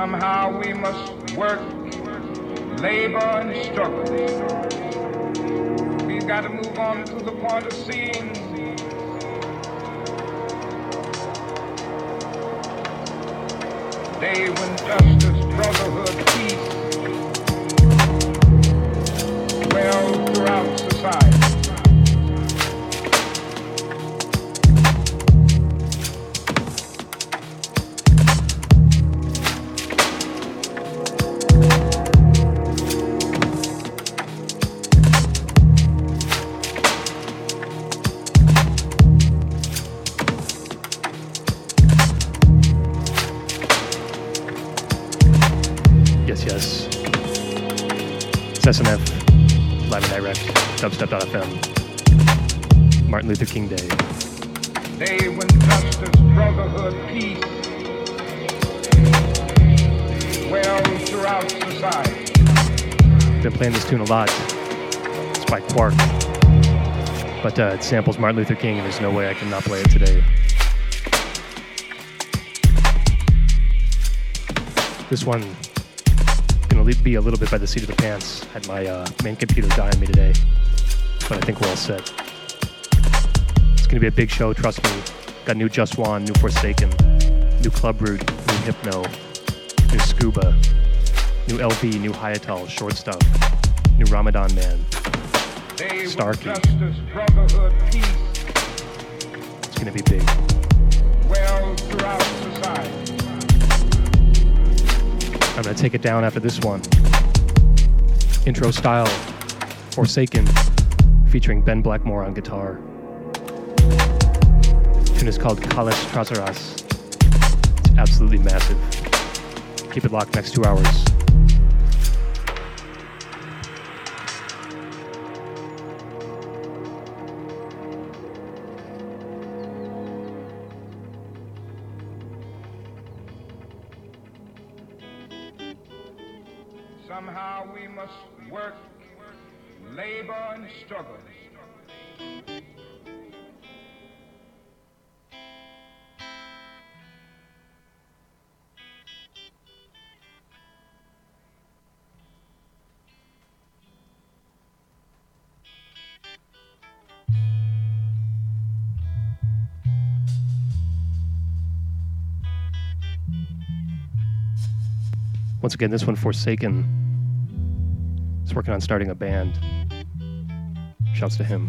Somehow we must work, labor, and struggle. We've got to move on to the point of seeing the day when justice, brotherhood, peace dwell throughout society. SMF, live and direct, dubstep.fm, Martin Luther King Day. Day when justice, brotherhood, peace dwells throughout society. Been playing this tune a lot. It's by Quark. But it samples Martin Luther King, and there's no way I can not play it today. This one, be a little bit by the seat of the pants. Had my main computer die on me today, but I think we're all set. It's gonna be a big show, trust me. Got new Just One, new Forsaken, new Club Root, new Hypno, new Scuba, new LV, new Hyatol, Short Stuff, new Ramadan Man, Starkey. It's gonna be big. Well, throughout society. I'm going to take it down after this one. Intro style, Forsaken, featuring Ben Blackmore on guitar. The tune is called Kales Traseras. It's absolutely massive. Keep it locked next 2 hours. Work, labor, and struggle. Once again, this one, Forsaken. He's working on starting a band. Shouts to him.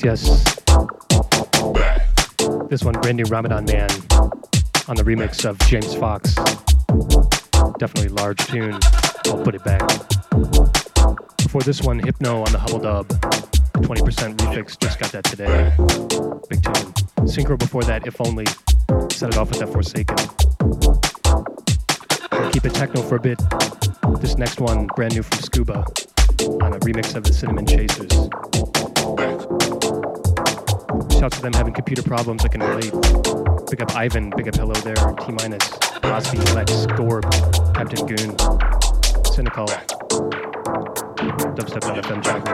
yes. This one, brand new Ramadan Man on the remix of James Fox. Definitely large tune. I'll put it back. Before this one, Hypno on the Hubble dub. 20% refix, just got that today. Big tune. Synchro before that, If Only. Set it off with that Forsaken. We'll keep it techno for a bit. This next one, brand new from Scuba, on a remix of the Cinnamon Chasers. Shout out to them having computer problems, I can relate. Big up Ivan, big up Hello There, T-minus, Crosby, Lex, Gorb, Captain Goon, Cynical, dubstep.fm track.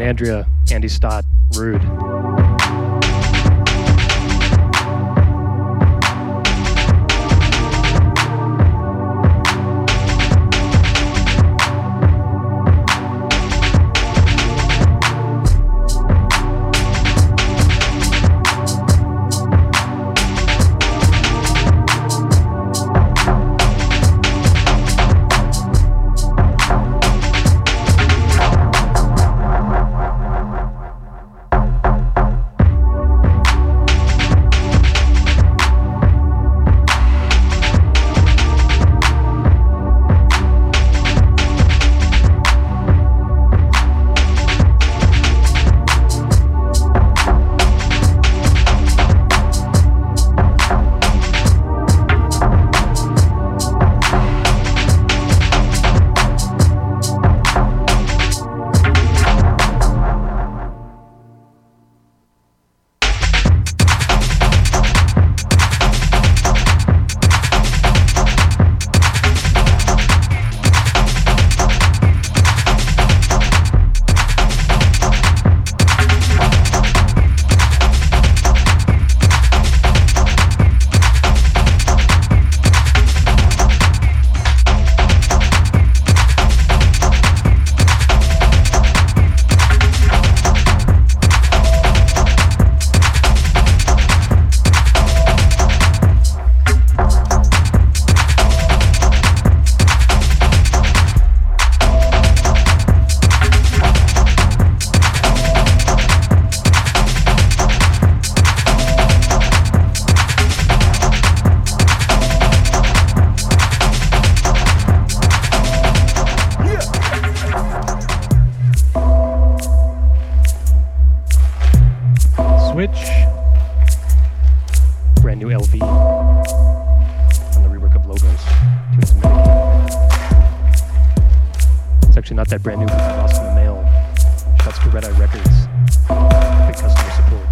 Andrea, Andy Stott, Rude. actually not that brand new, but we lost in the mail. Shouts to Red Eye Records. Big customer support.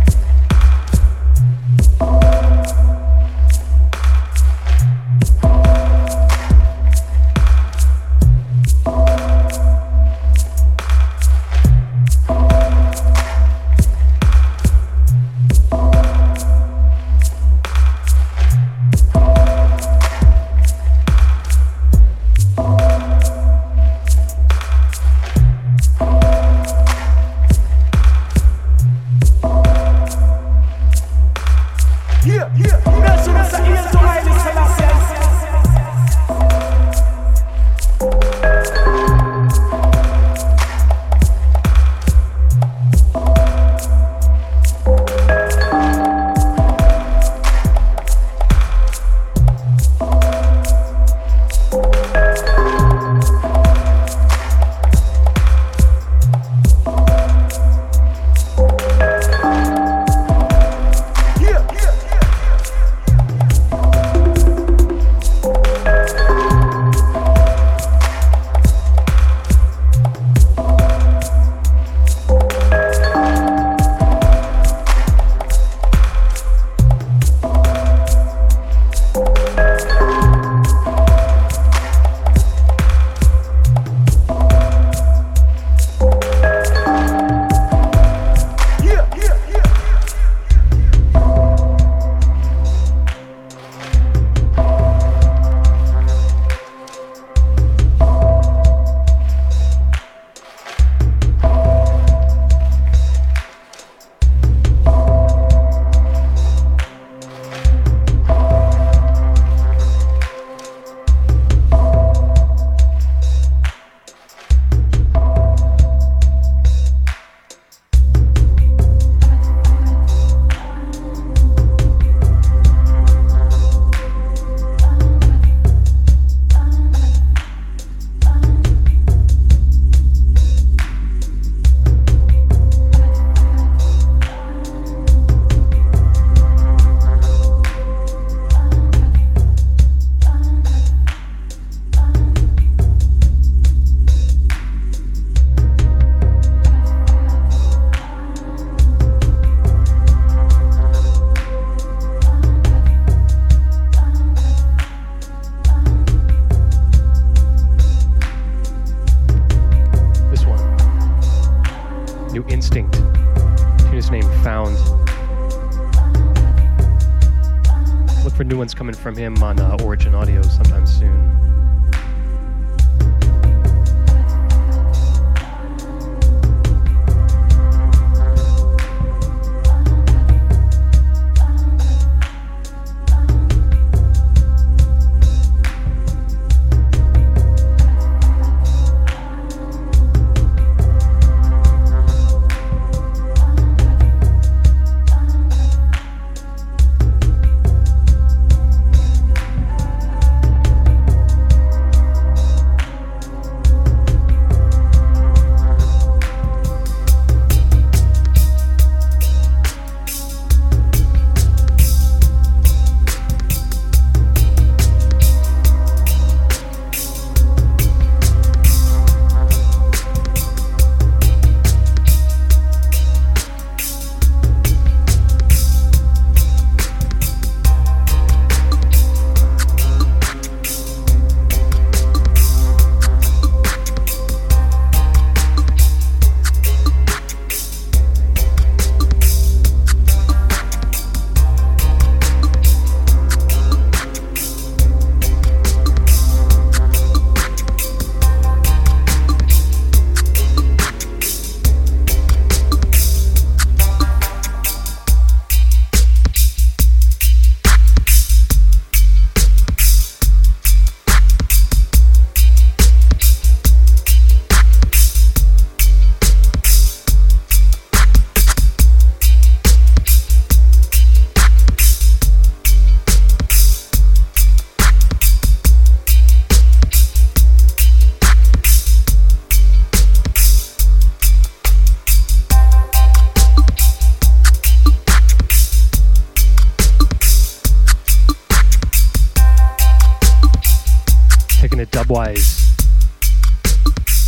Coming from him on Origin Audio sometime soon.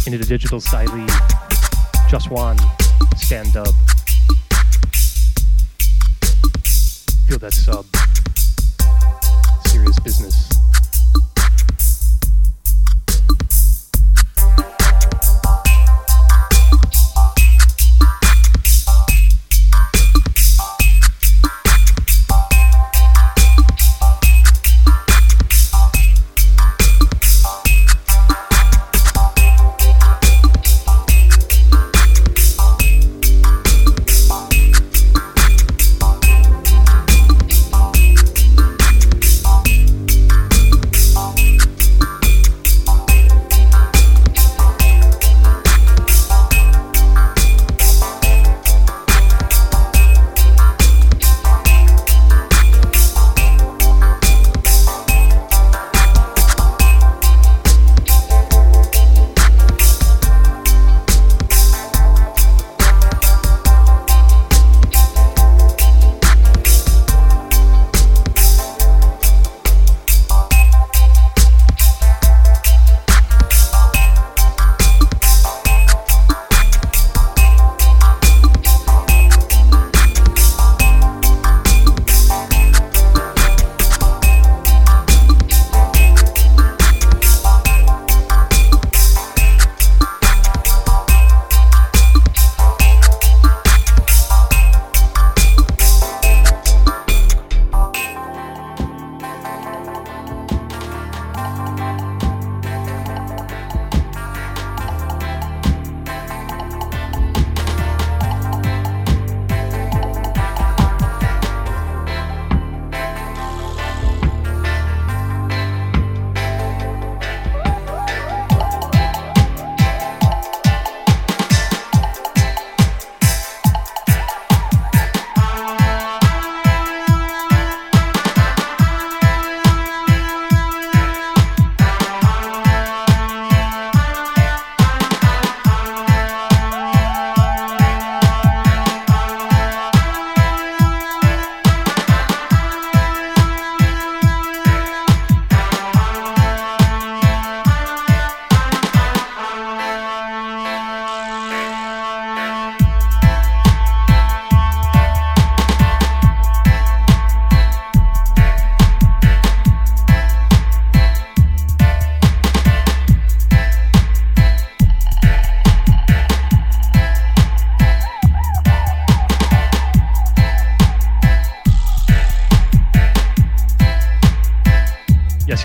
into the digital Silo, Just One, Stand Up. Feel that sub. Serious business.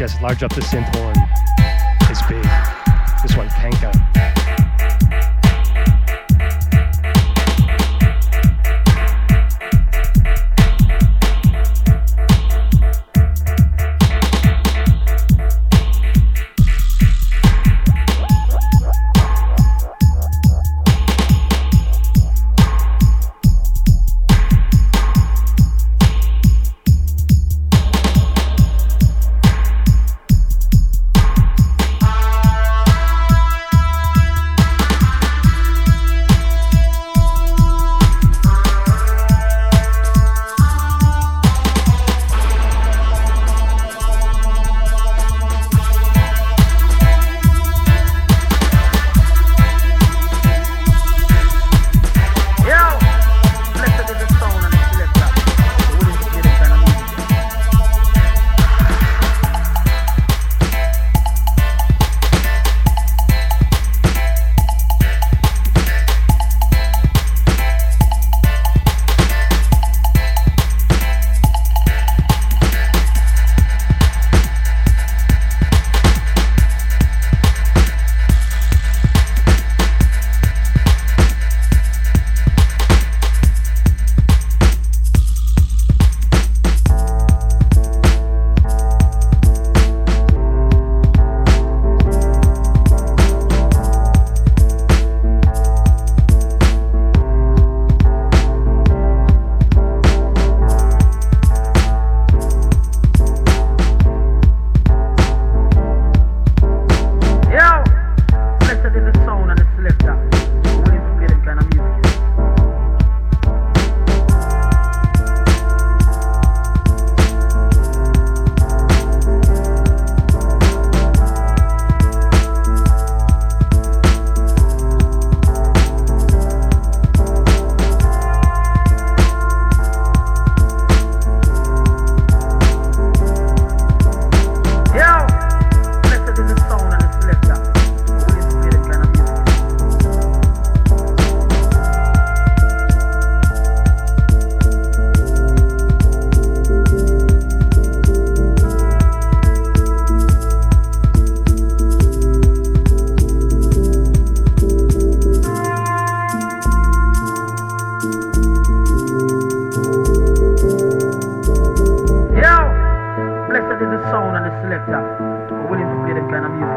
Yes, large up the synth horn. It's big. This one, Panka. kind of music.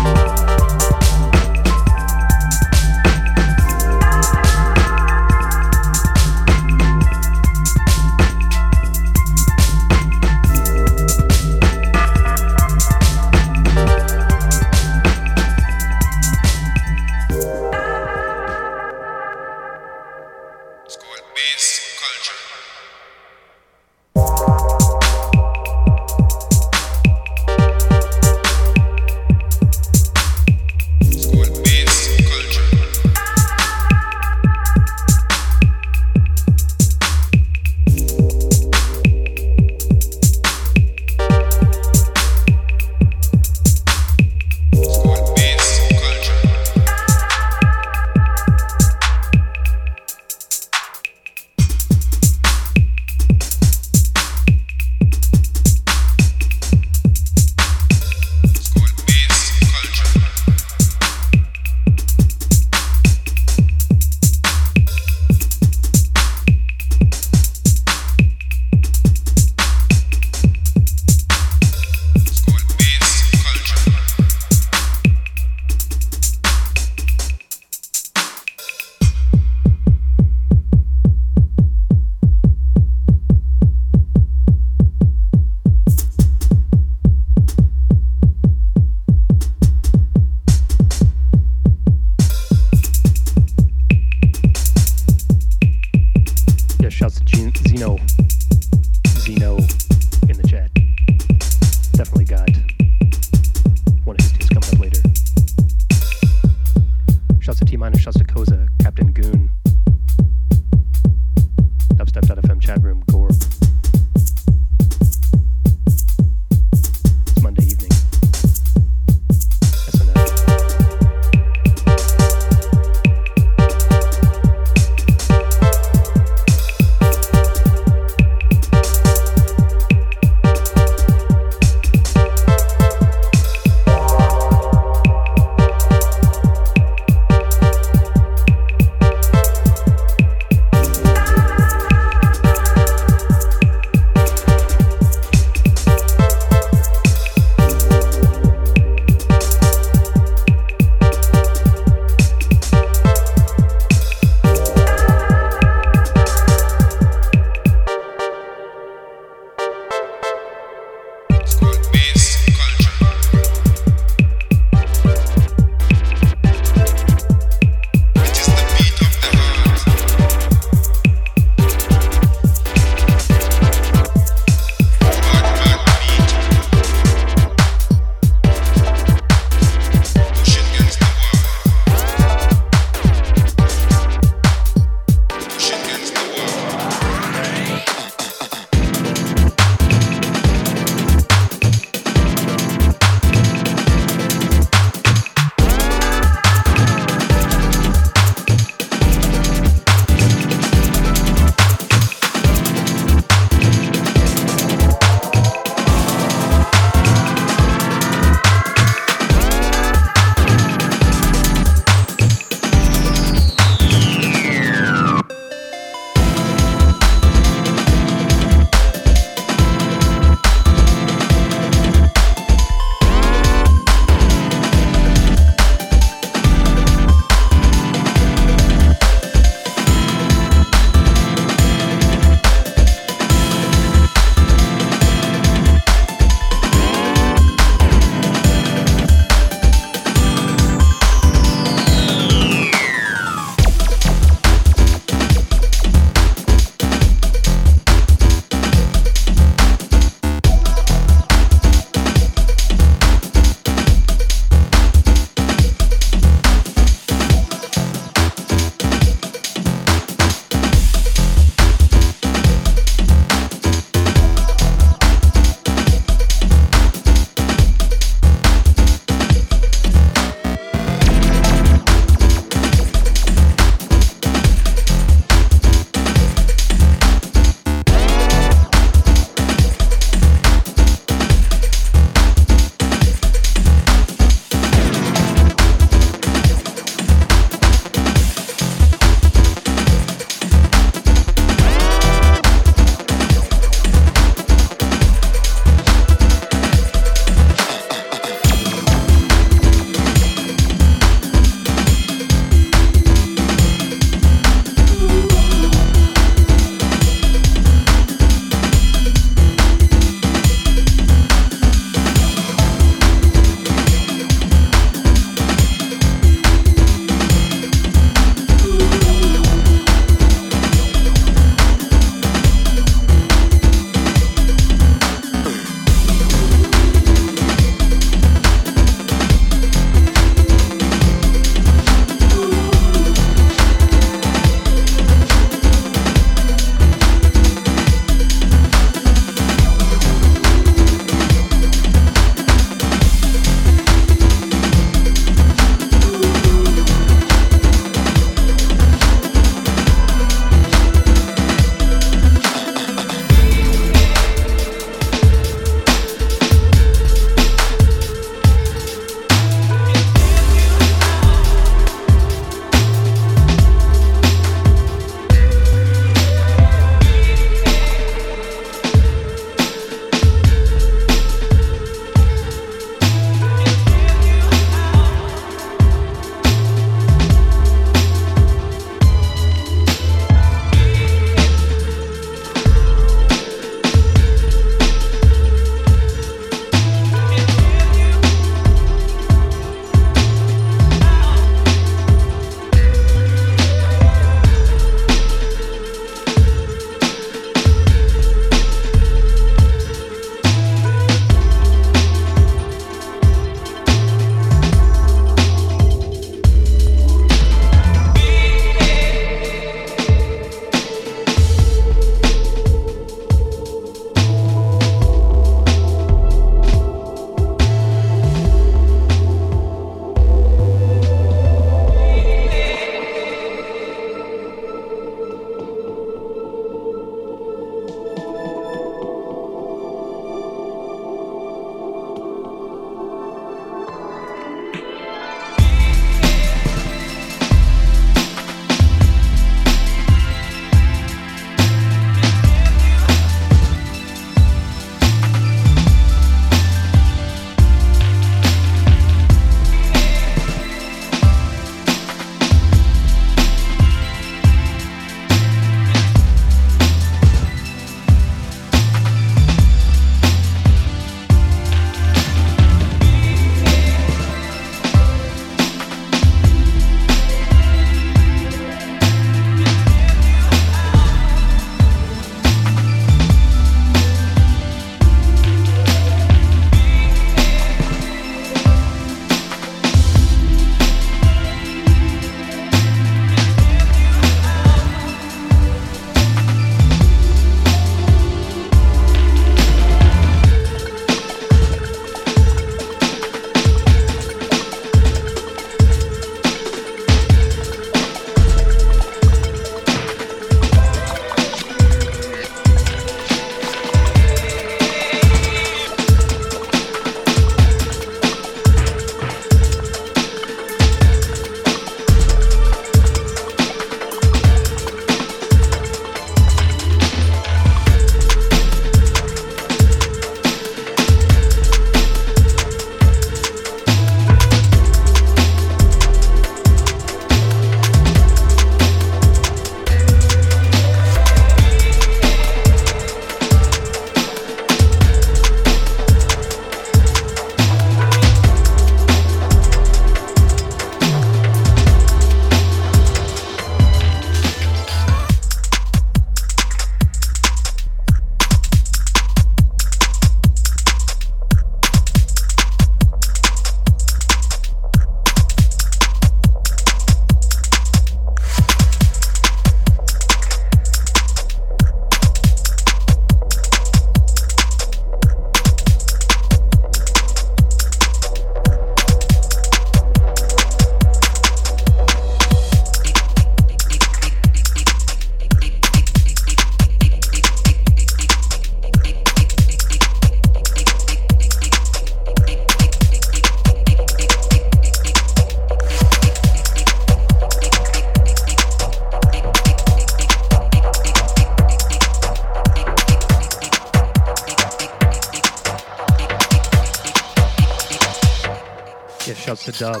shouts to Dub. It's coming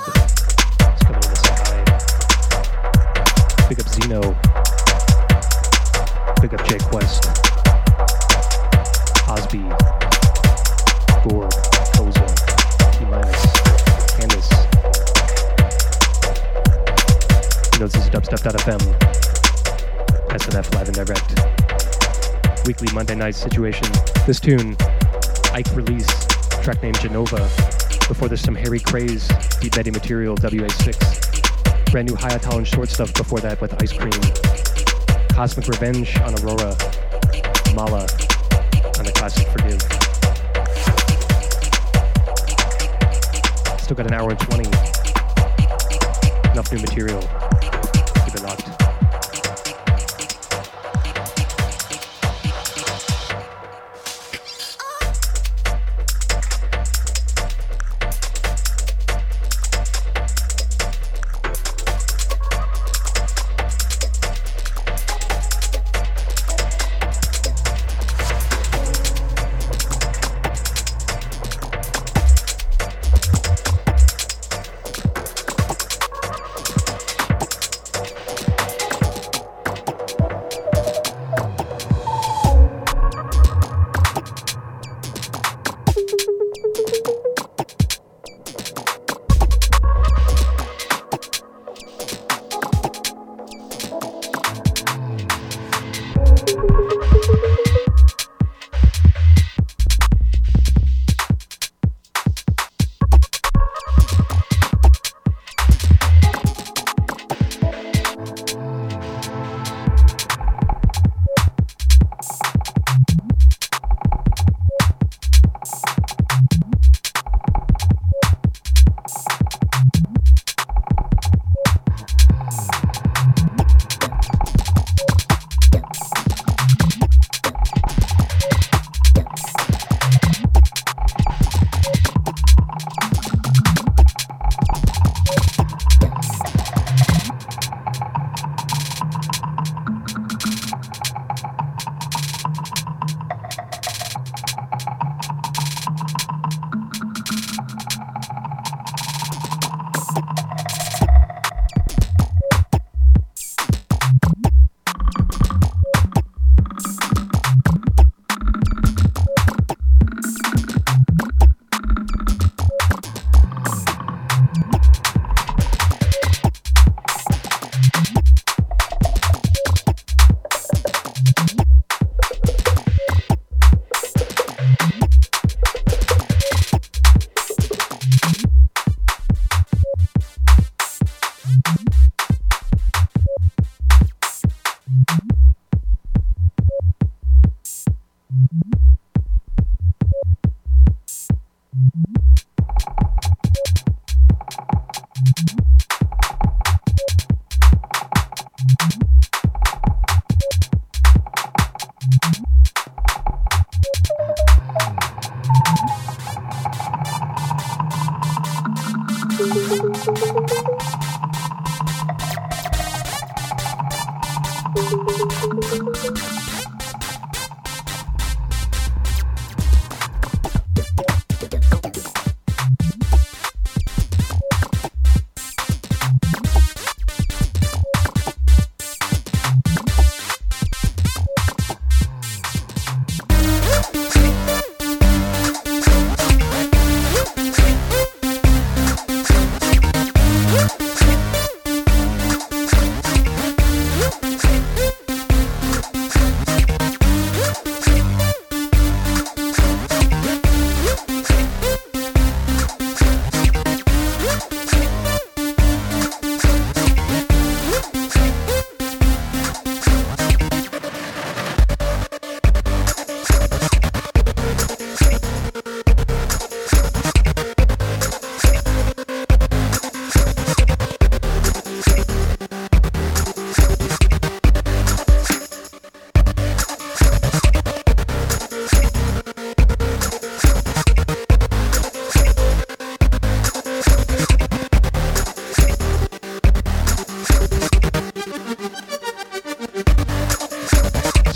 in to say hi. Big up Zeno. Big up Jay Quest. Osby. Gorb. Koza. T-minus. Candace. You know, this is dubstep.fm. SNF live and direct. Weekly Monday night situation. This tune, Ike release, track name Genova. Before there's some Harry Craze, Deep Betty Material, WA6. Brand new Hyatol and Short Stuff before that with Ice Cream. Cosmic Revenge on Aurora. Mala on the classic Forgive. Still got an hour and 20. Enough new material. Keep it locked.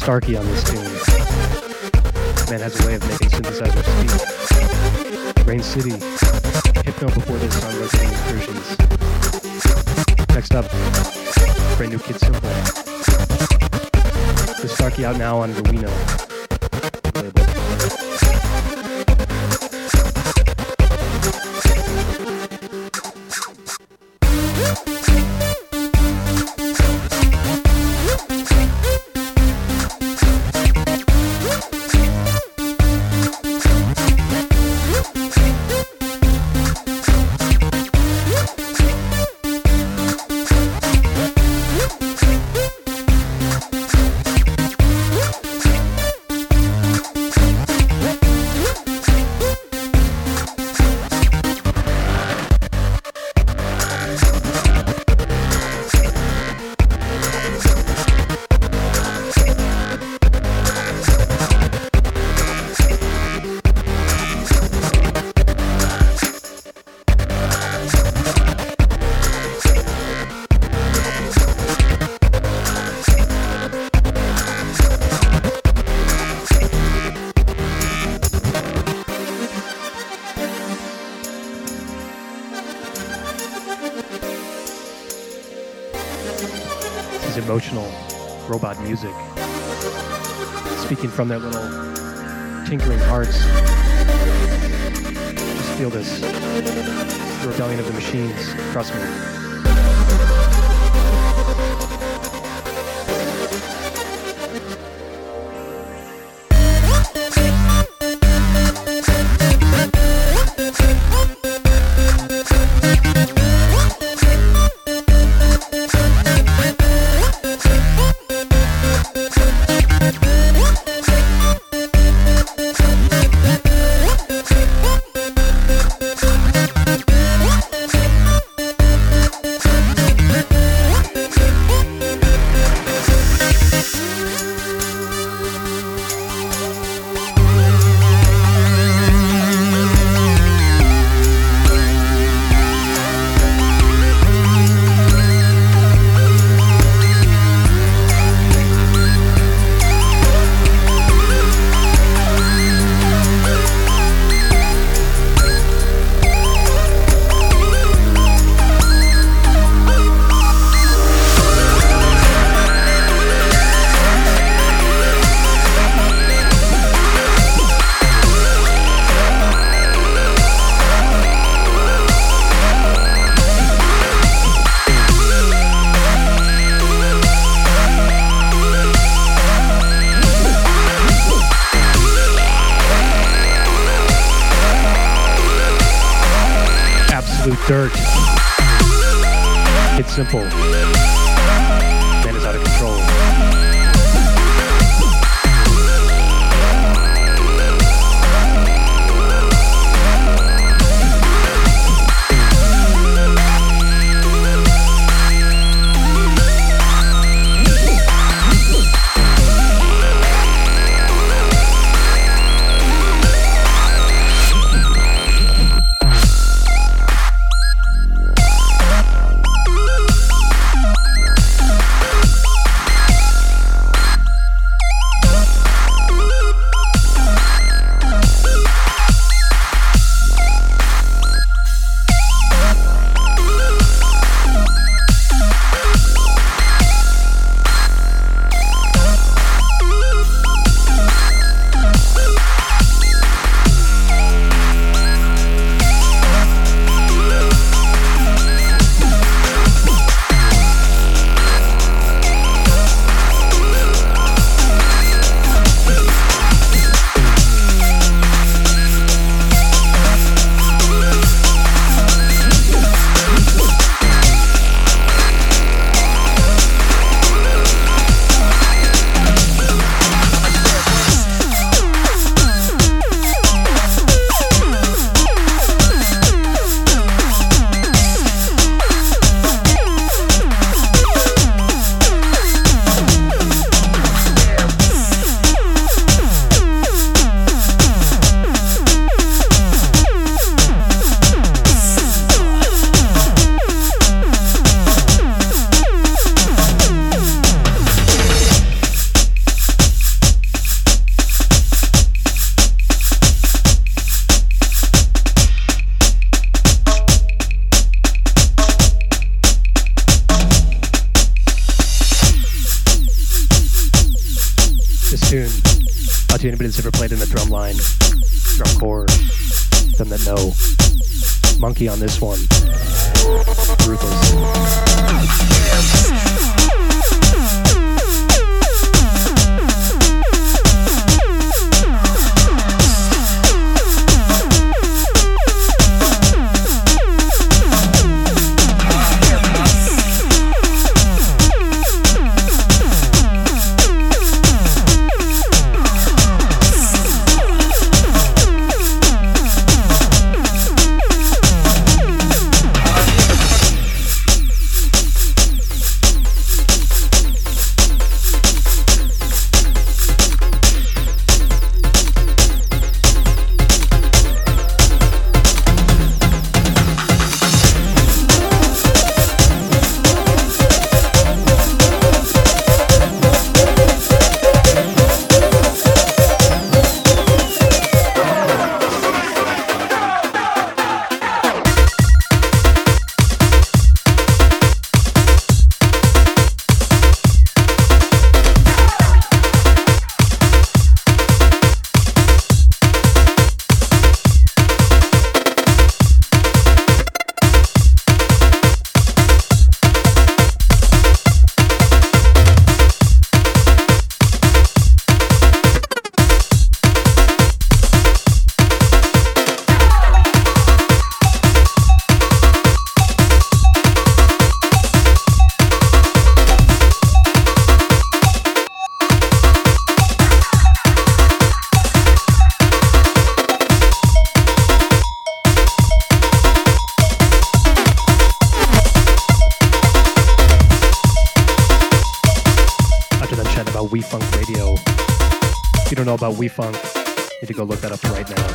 Starkey on this tune. Man has a way of making synthesizers speak. Rain City, Hypno before this on listening versions. Next up, brand new Kid Simple. The Starkey out now on Ruino label. Emotional robot music, speaking from their little tinkering hearts. Just feel this, the rebellion of the machines, trust me. Dirt. It's simple. Man is out of control. ever played in the drum line, drum corps, them that know. Monkey on this one. Ruthless. About WeFunk, need to go look that up right now.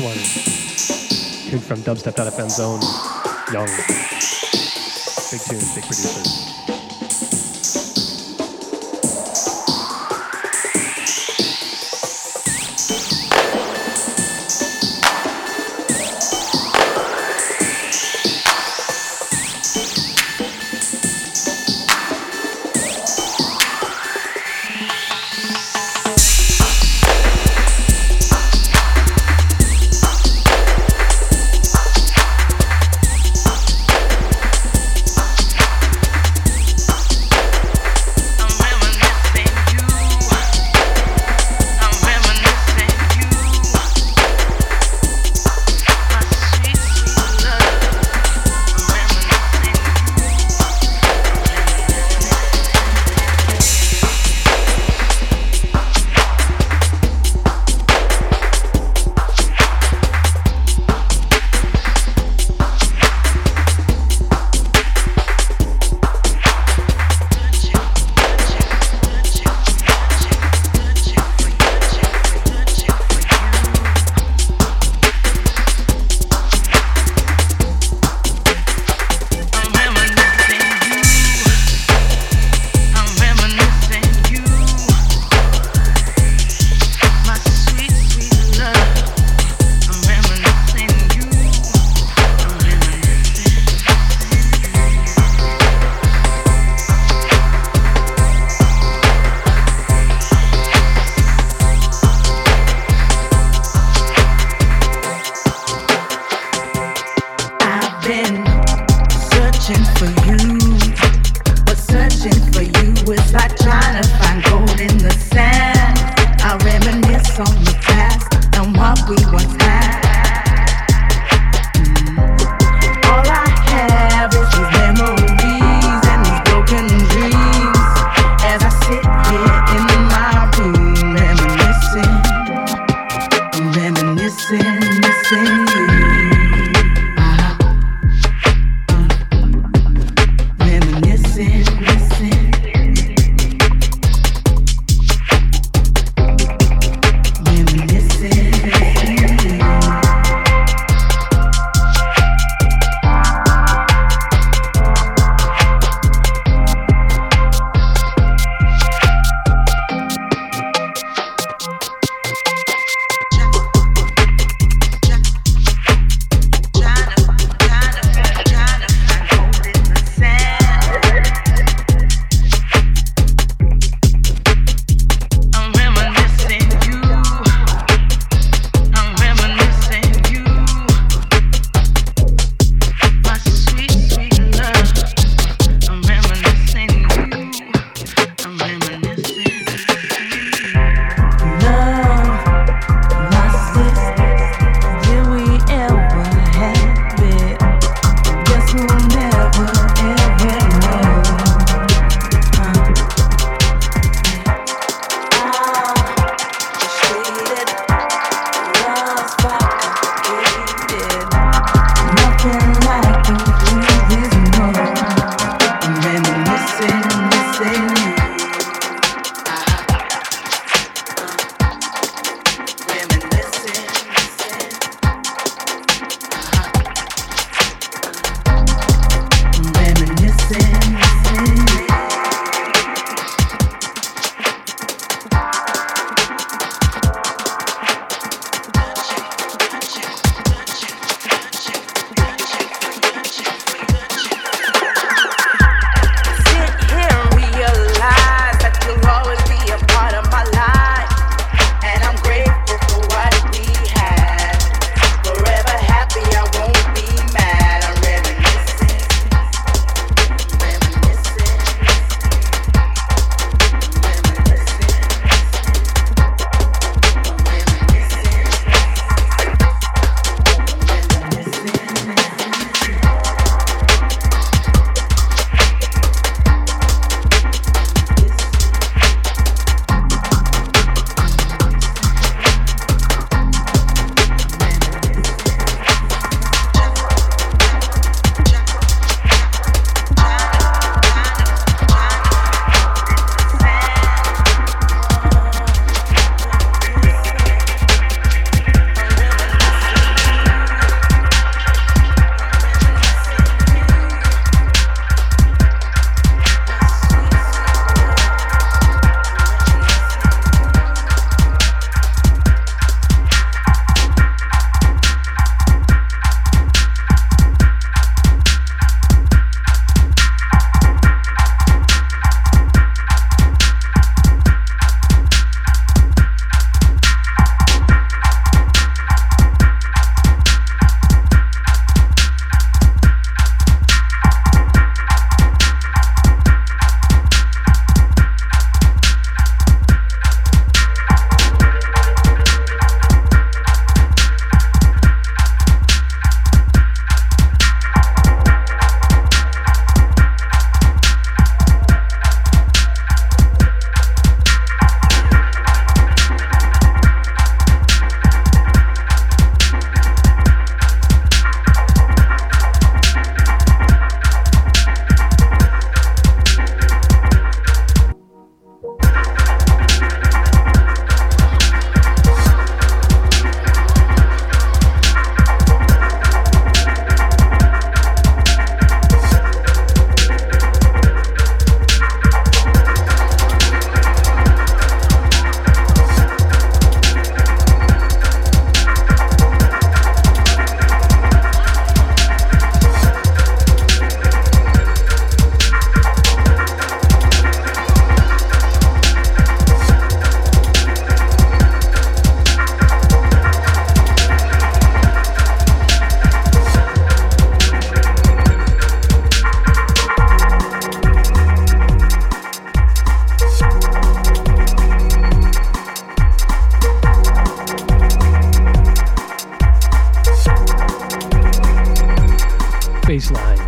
next one, dude from dubstep.fm's own Young. Big tune, big producer. Baseline.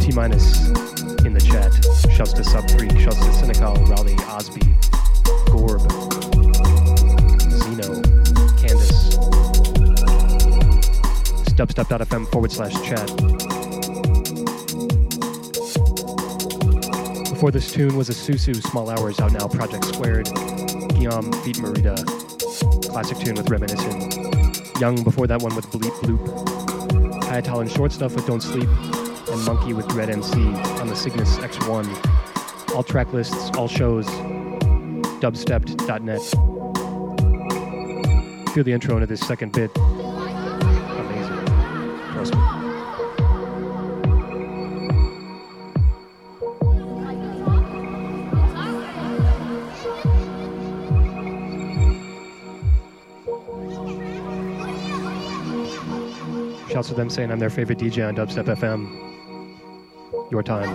T-minus in the chat. Shouts to Sub Freak, shouts to Cynical, Raleigh, Osby, Gorb, Zeno, Candace. It's dubstepp.fm/chat. Before this tune was a Susu Small Hours Out Now Project Squared. Guillaume Beat Marita. Classic tune with Reminiscent. Young before that one with Bleep Bloop. Hyatol and Short Stuff with Don't Sleep. And Monkey with Dread MC on the Cygnus X1. All track lists, all shows, dubstepped.net. Feel the intro into this second bit. Amazing. Trust me. Shouts to them saying I'm their favorite DJ on Dubstep FM. Your time.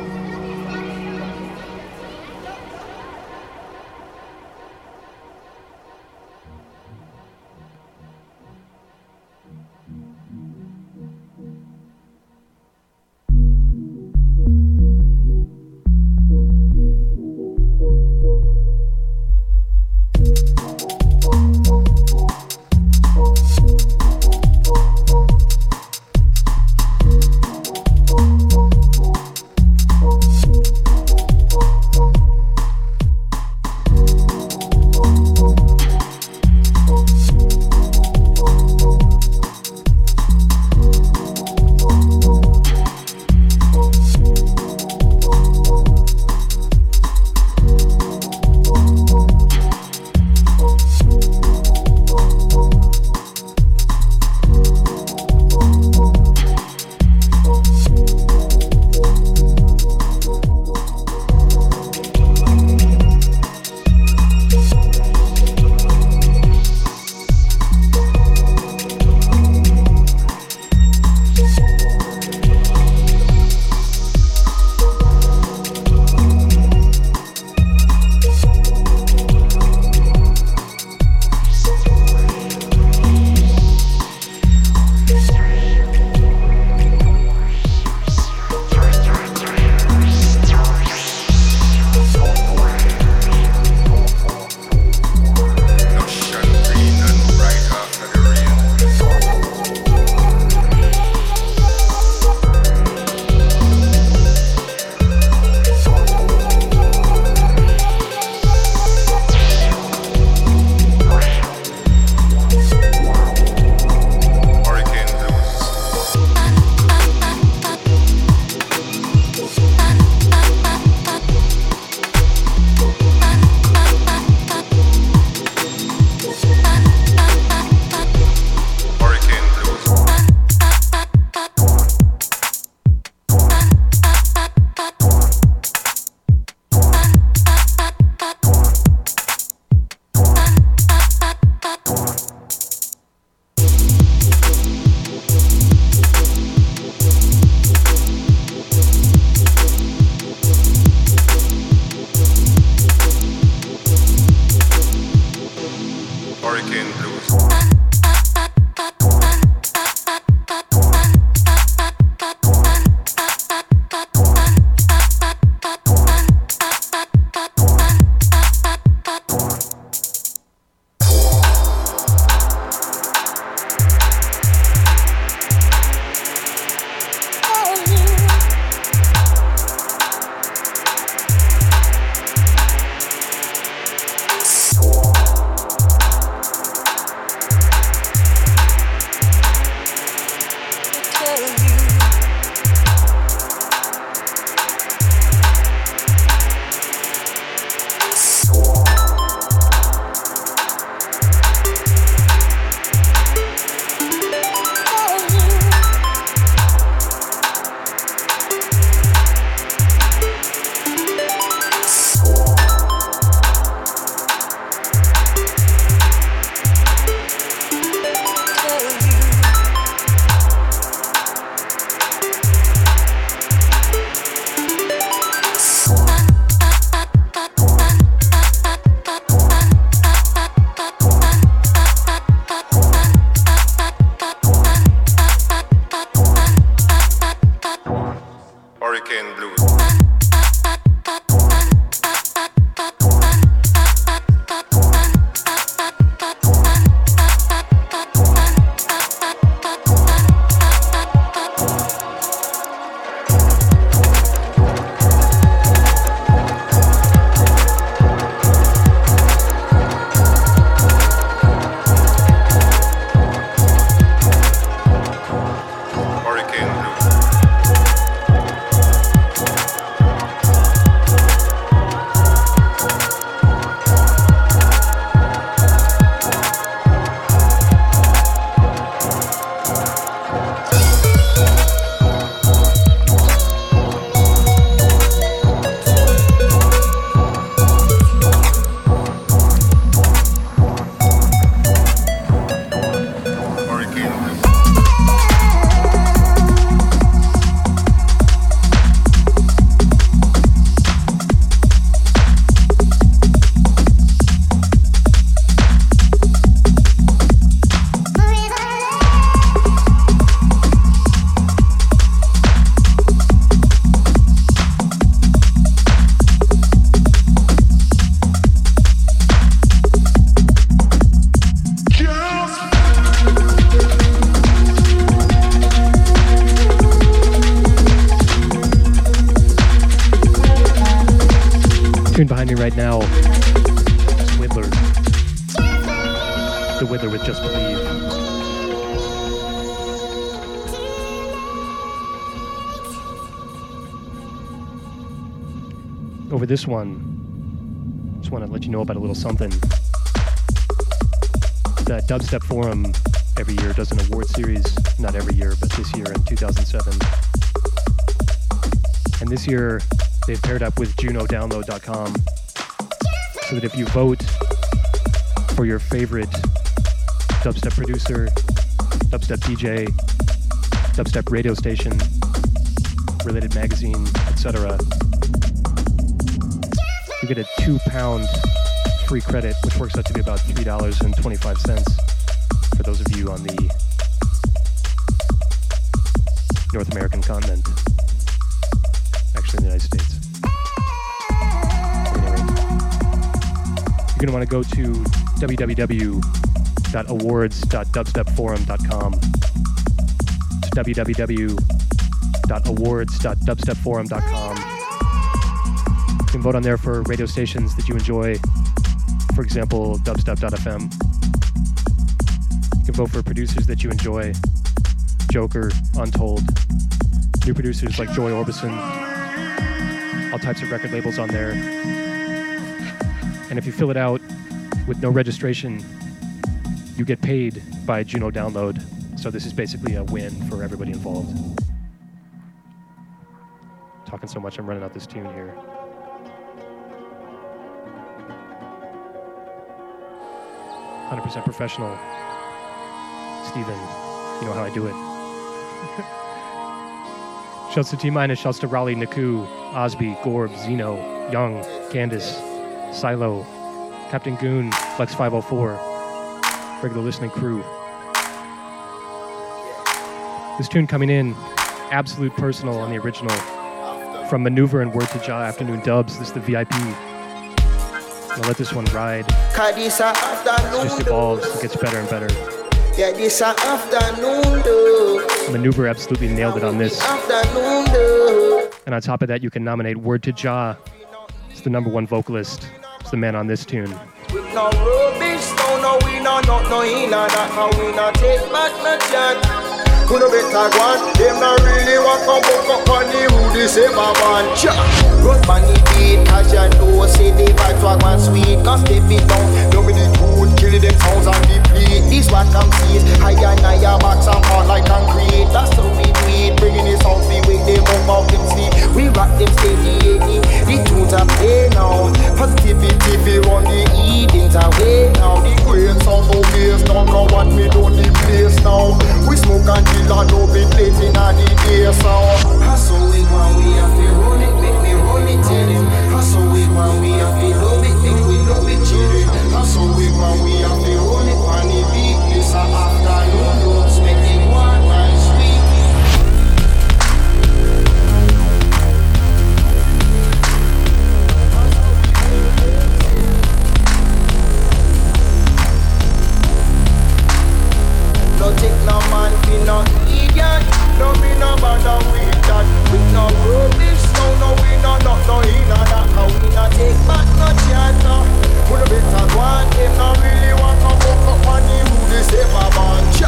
screen behind me right now is Whittler. The Whittler with Just Believe. Over this one, just want to let you know about a little something. The Dubstep Forum every year does an award series, not every year, but this year in 2007. And this year, they've paired up with JunoDownload.com so that if you vote for your favorite dubstep producer, dubstep DJ, dubstep radio station, related magazine, etc., you get a £2 free credit, which works out to be about $3.25 for those of you on the North American continent. Actually, in the United States. Anyway, you're going to want to go to www.awards.dubstepforum.com. It's www.awards.dubstepforum.com. You can vote on there for radio stations that you enjoy. For example, dubstep.fm. You can vote for producers that you enjoy. Joker, Untold. New producers like Joy Orbison. All types of record labels on there. And if you fill it out with no registration, you get paid by Juno Download. So this is basically a win for everybody involved. Talking so much, I'm running out this tune here. "100% Professional." Steven, you know how I do it. Shouts to T-minus, shouts to Raleigh, Naku, Osby, Gorb, Zeno, Young, Candace, Silo, Captain Goon, Flex 504, regular listening crew. This tune coming in, Absolute Personal on the original, from Maneuver and Word to Jaw, Afternoon Dubs. This is the VIP. I'll let this one ride. It just evolves, it gets better and better. Yeah, this afternoon, Maneuver absolutely nailed it on this. And on top of that, you can nominate Word to Jaw. It's the number one vocalist. It's the man on this tune. Killing them sounds and deplete. This what I'm seeing. Higher and higher, box and heart like concrete. That's how we do it. Bringing this out, we wake them up out them sleep. We rock them steady, the tunes are play now. Positivity, we run the evenings away now. The great sound no bass, don't know what we don't the place now. We smoke and chill and no be plating on the day sound. I saw it when we have to roll it, make me roll it till them. I saw it when we have to love it, make we love it till them. So we when we have the only funny beat, this an afternoon looks making one nice week. No take no man be no idiot, no be no bother with that. With no rubbish, no we no in that. How we not take back no chance. Put a bit of one, if not really want to walk up on the road, they say my bunch.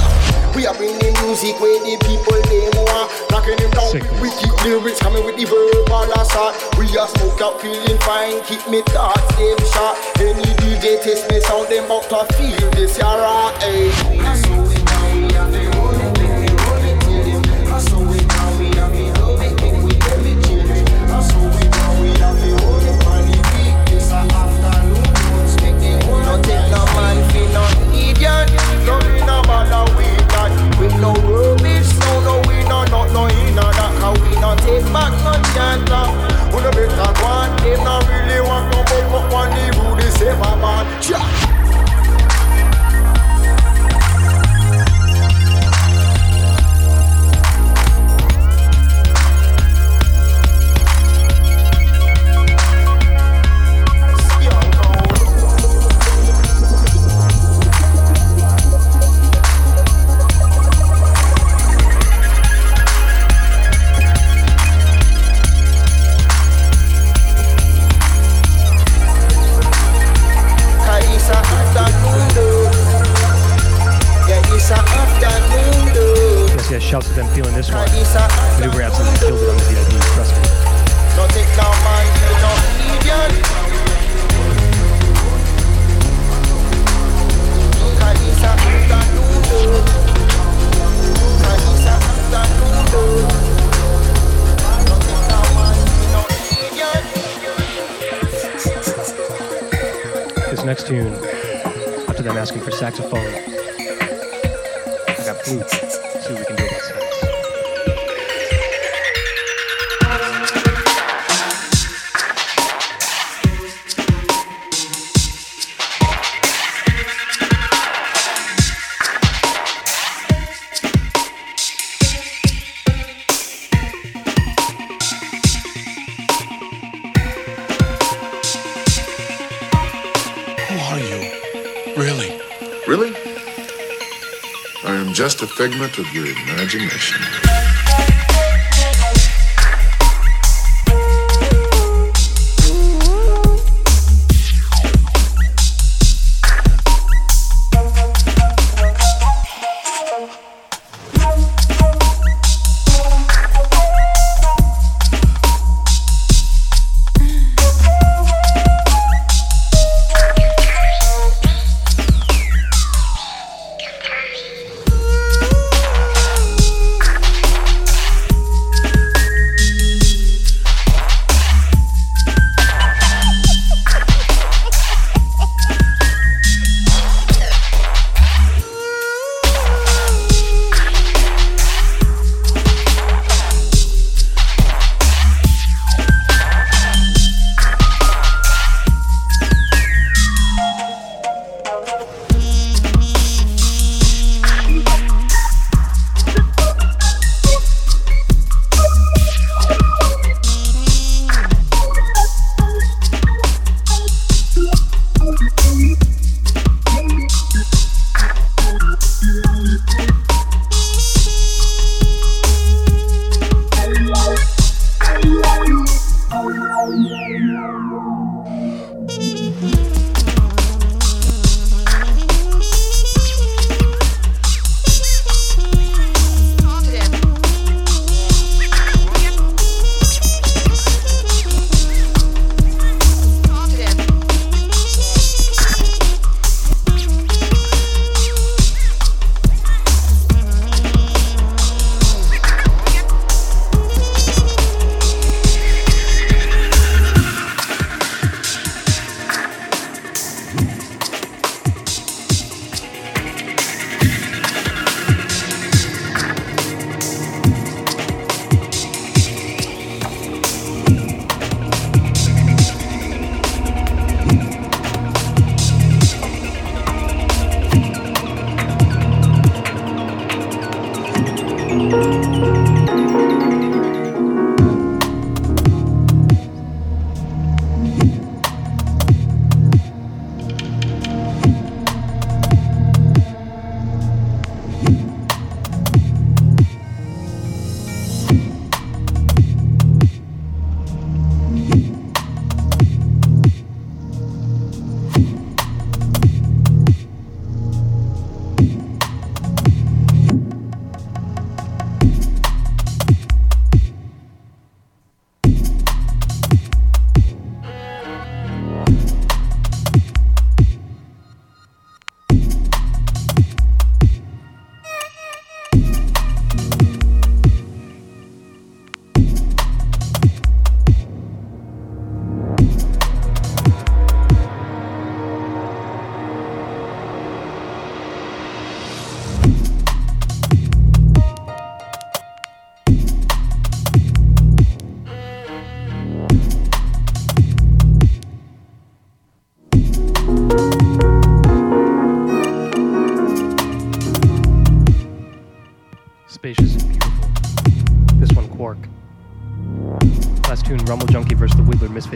We are bringing music where the people they want. Knocking them down, we keep lyrics coming with the verbal assault. We are smoked out, feeling fine, keep me thoughts, them shot. Any DJ taste me sound, them out to feel this yara, ayy. I saw it now, we have the rolling, make me roll it till them. I saw it now, we have the love it, make we love it till them. I saw it now, we have the rolling, man, it beat this afternoon. No take no man fi no idiot. No we no bother with that. We no rubbish, no we no in that. How we no take back no chatter. Who no better one? They no really want to make up on the road. They say my man. feeling this one. Maneuver absolutely killed it on the VIP, trust me. Don't take down man, you don't need it. Carissa after noodle. Carissa after noodle. Don't take down man, you don't need it. This next tune, after them asking for saxophone, I got flute. See what we can do about sax. Just a figment of your imagination.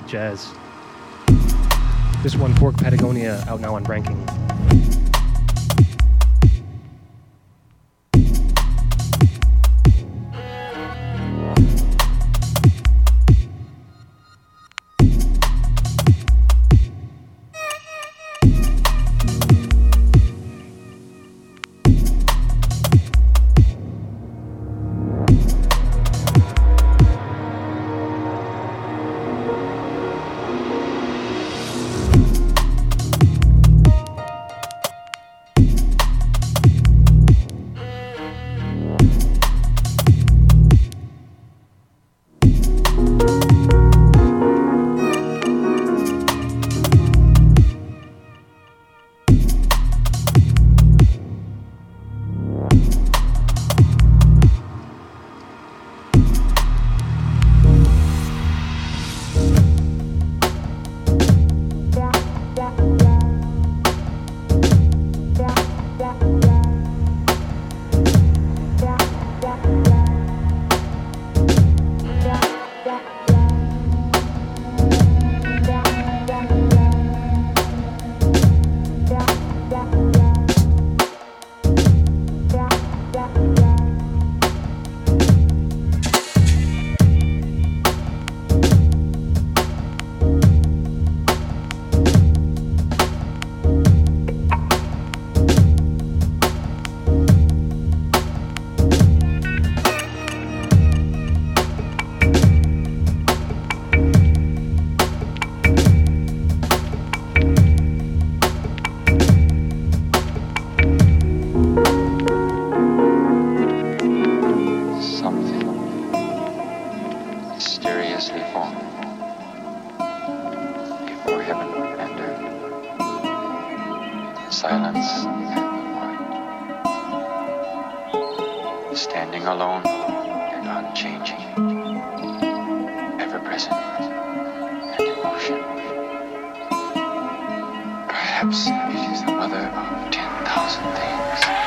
Jazz. This one, Fork Patagonia, out now on Ranking. silence and the void, standing alone and unchanging, ever present and in motion. Perhaps it is the mother of 10,000 things.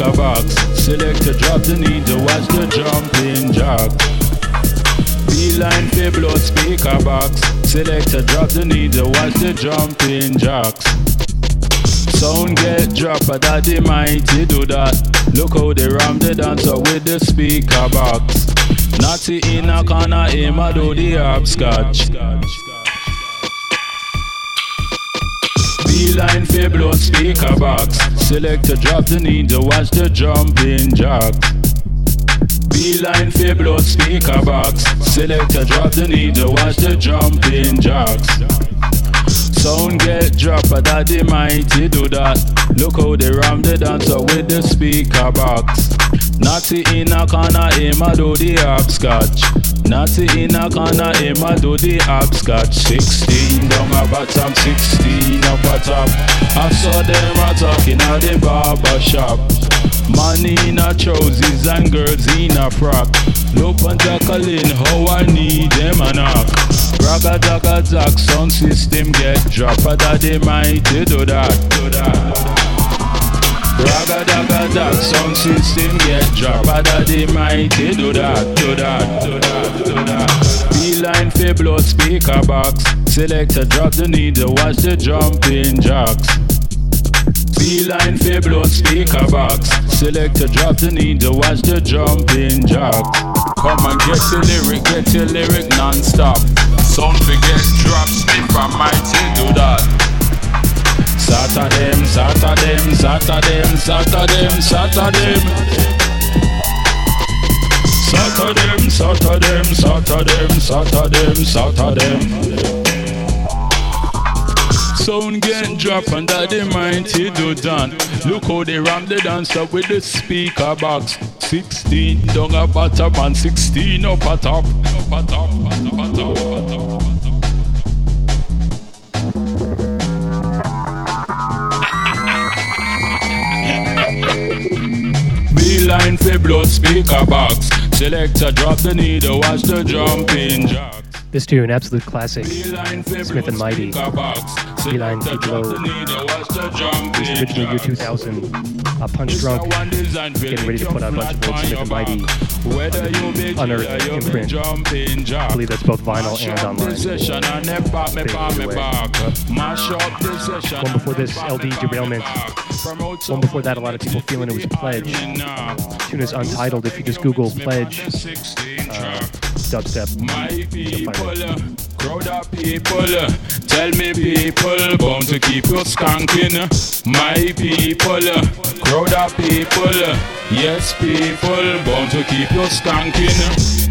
a box. Selector drop the need to watch the jumping jack. Beeline for blood speaker box. Selector drop the need to watch the jumping jacks. Sound get dropped, but daddy mighty do that. Look how they ram the dancer with the speaker box. Natty in a corner, him a do the hopscotch. Beeline for blow speaker box. Selector drop the need to watch the jumping jack. Beeline for blow speaker box. Selector drop the need to watch the jumping jacks. Sound get dropped, but daddy mighty do that. Look how they ram the dancer with the speaker box. Natty in a corner, him a do the hopscotch. Natty in a corner, him a do the hopscotch. 16 down a bottom, 16 up a top. I saw them a talking at the barber shop. Man in a trousers and girls in a frock. Loop and tackling, how I need them a knock. Raga-daga-dack, sound system get dropped. But they might do that, do that. Raga-daga-dack, sound system get dropped. But they might do that, do that, do that, do that. Beeline for blood speaker box. Selector drop the needle, watch the jumping jacks. Beeline for blood speaker box. Selector drop the needle, watch the jumping jacks. Come and get your lyric non-stop. Sound for get dropped, stiff I might do that. Satta them, satta them, satta them, satta them, satta them. Satta them, satta them, satta them, satta them, satta them. Sound get dropped under the mighty do done. Look how they ram the dancer with the speaker box. 16 down a bottom and 16 up a top. Up a top, up a top, up a top. Beeline for blood speaker box. Selector drop the needle, watch the jumping jack. This tune, absolute classic. Smith and Mighty. Beeline for blow. This is originally year 2000. Punch Drunk, getting ready to put out a bunch of old Smith and Mighty on Unearthed imprint. I believe that's both vinyl and online. One before this, LD Derailment. One before that, a lot of people feeling it was Pledge. The tune is untitled. If you just Google Pledge, dubstep. My people, crowd of people, tell me people, bound to keep you skanking. My people, crowd of people, yes people, bound to keep you skanking.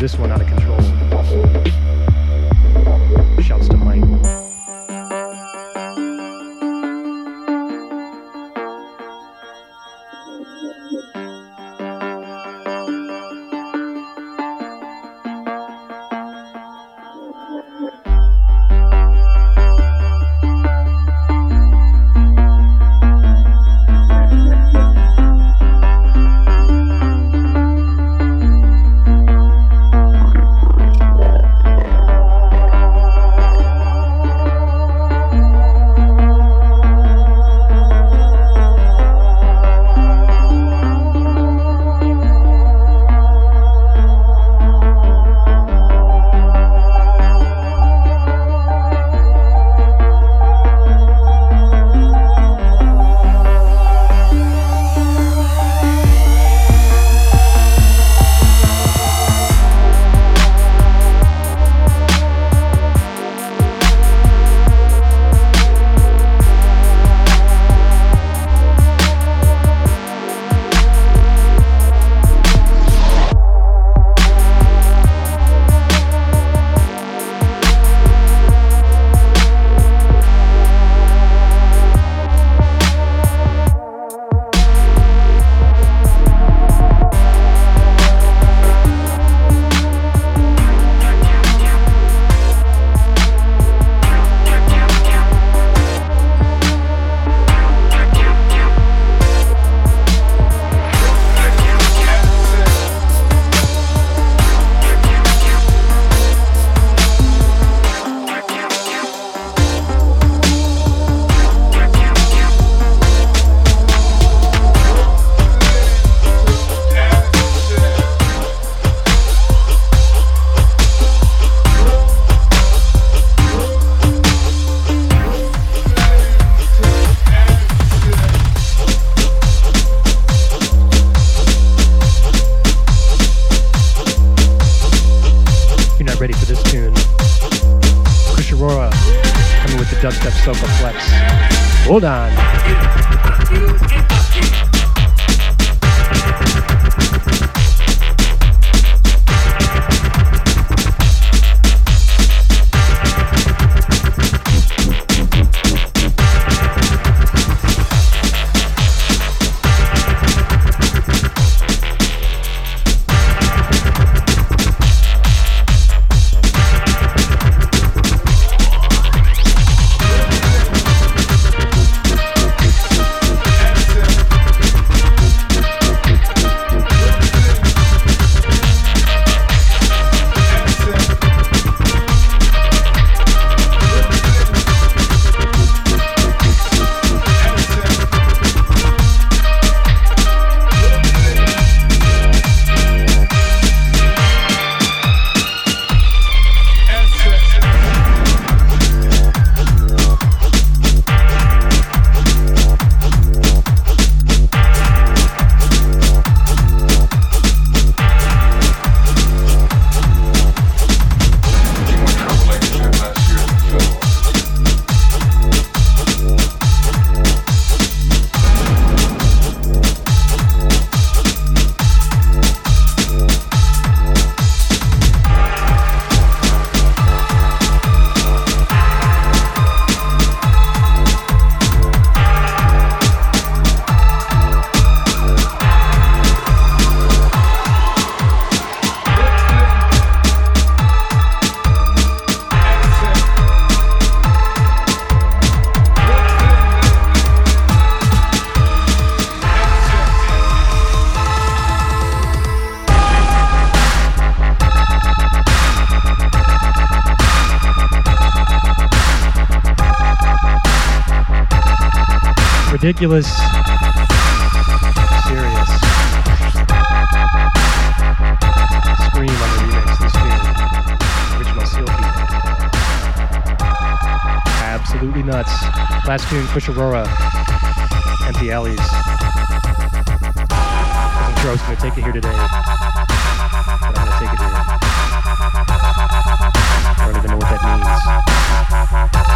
with this one, Out of Control. Shouts to Mike. Hold on. Ridiculous. Serious. Scream on the remix, this tune. Original Seal Key. Absolutely nuts. Last tune, Push Aurora. Empty Alleys. I wasn't sure I was going to take it here today. But I'm going to take it here. I don't even know what that means.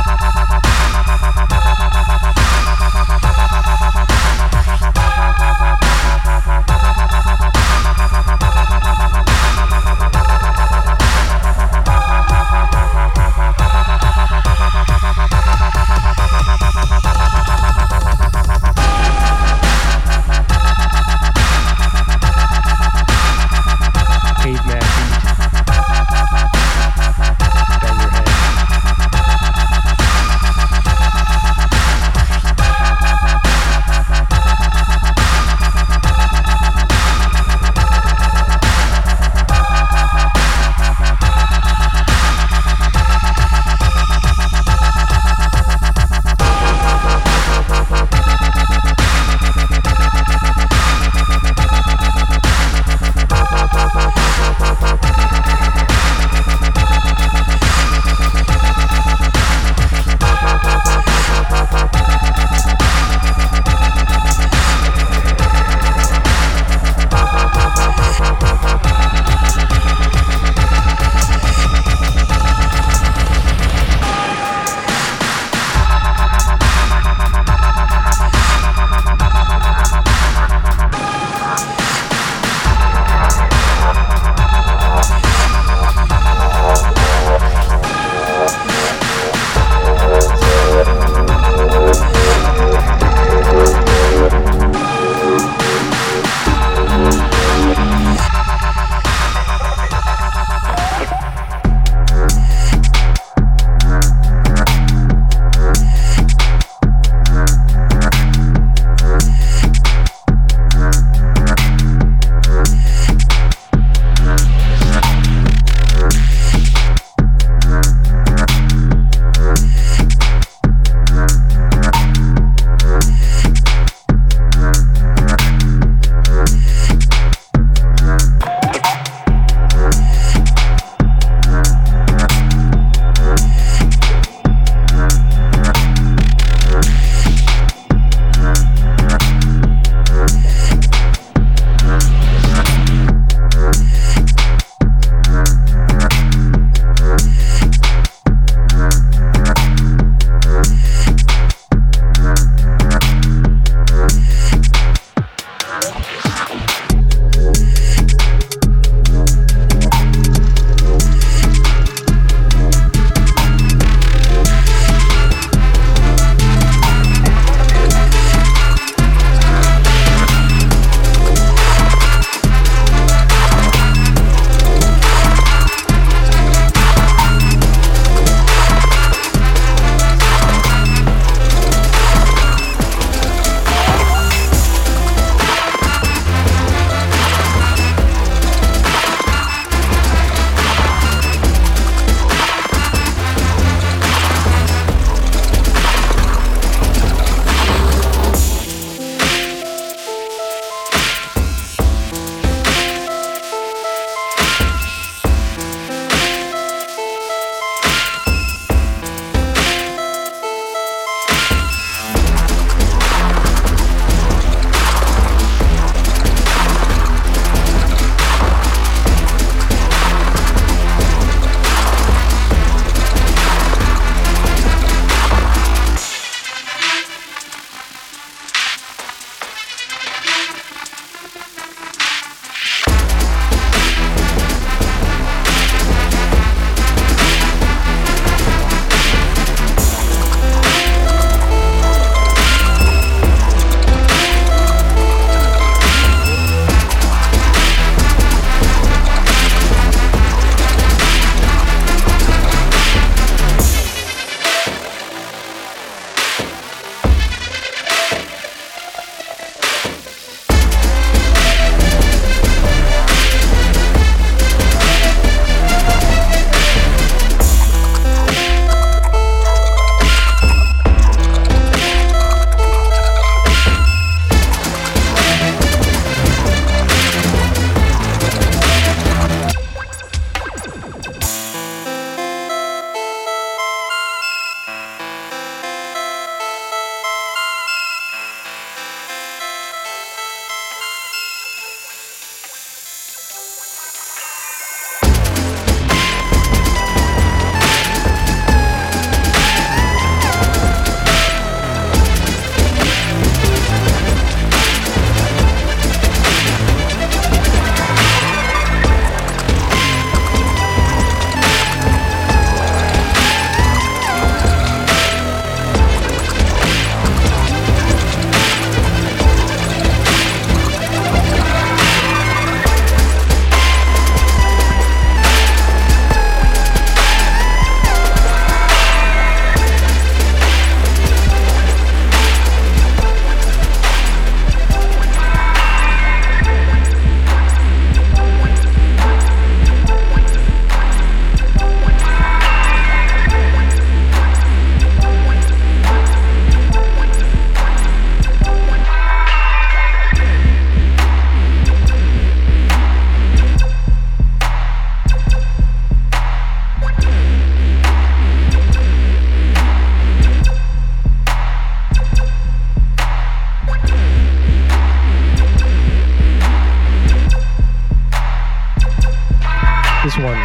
this one,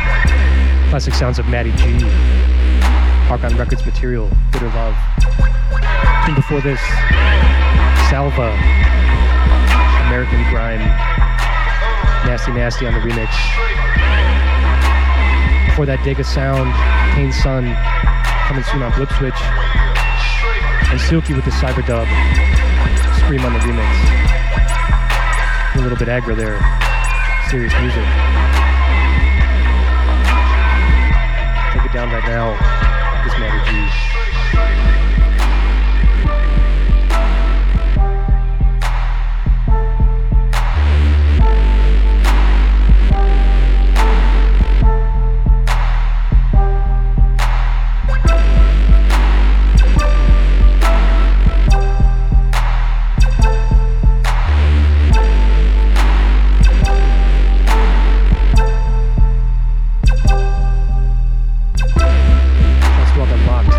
classic sounds of Matty G, Archon Records material, Bitter Love. And before this, Salva, American Grime, Nasty Nasty on the remix. Before that, Dega Sound, Kane Sun, coming soon on Blip Switch, and Silky with the Cyber Dub, Scream on the remix. A little bit aggro there, serious music. Take it down right now, this Matter G. Unlocked.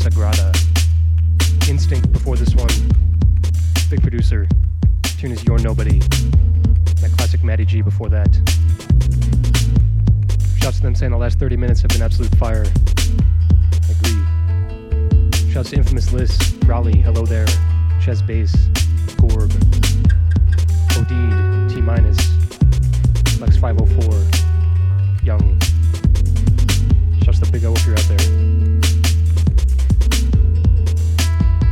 Sagrada. Instinct before this one. Big producer. The tune is You're Nobody. That classic Matty G before that. Shouts to them saying the last 30 minutes have been absolute fire. Agree. Shouts to Infamous List, Raleigh, Hello There, Chess Bass, Gorb, Odeed, T-minus, Lex 504, Young. Shouts to Big O if you're out there.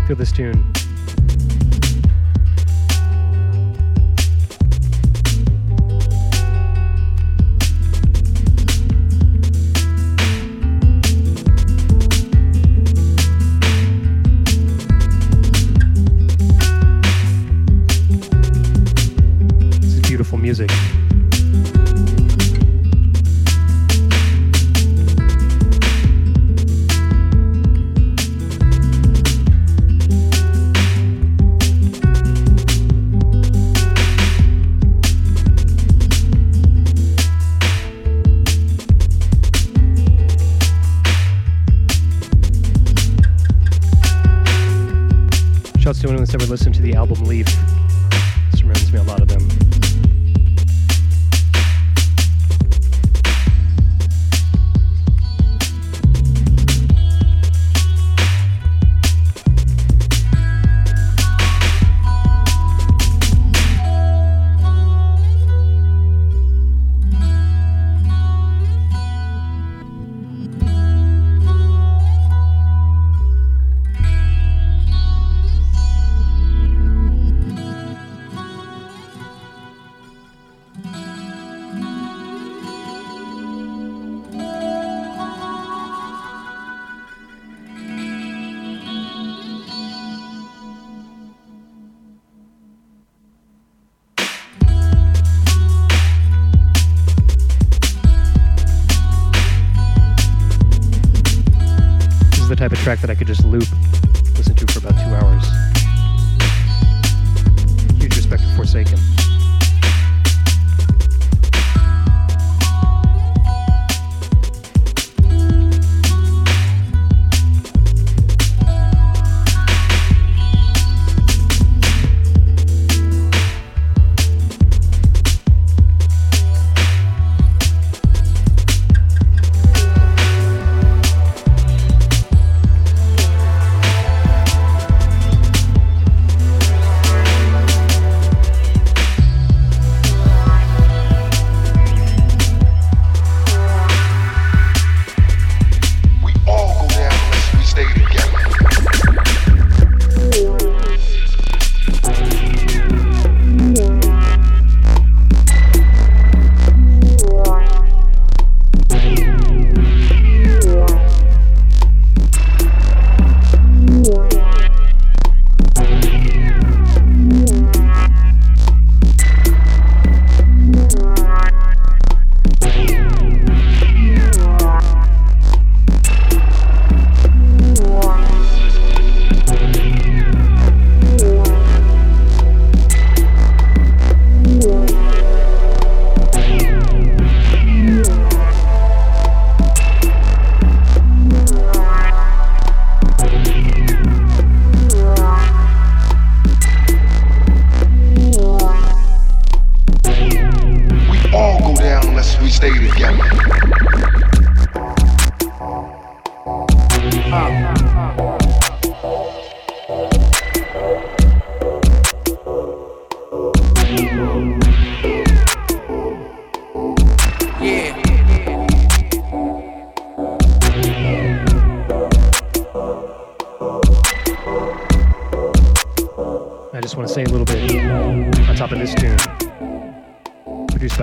Feel this tune. Music. Shouts to anyone that's ever listened to the album Leaf. This reminds me a lot of them. Track that I could just loop, listen to for about 2 hours. Huge respect for Forsaken.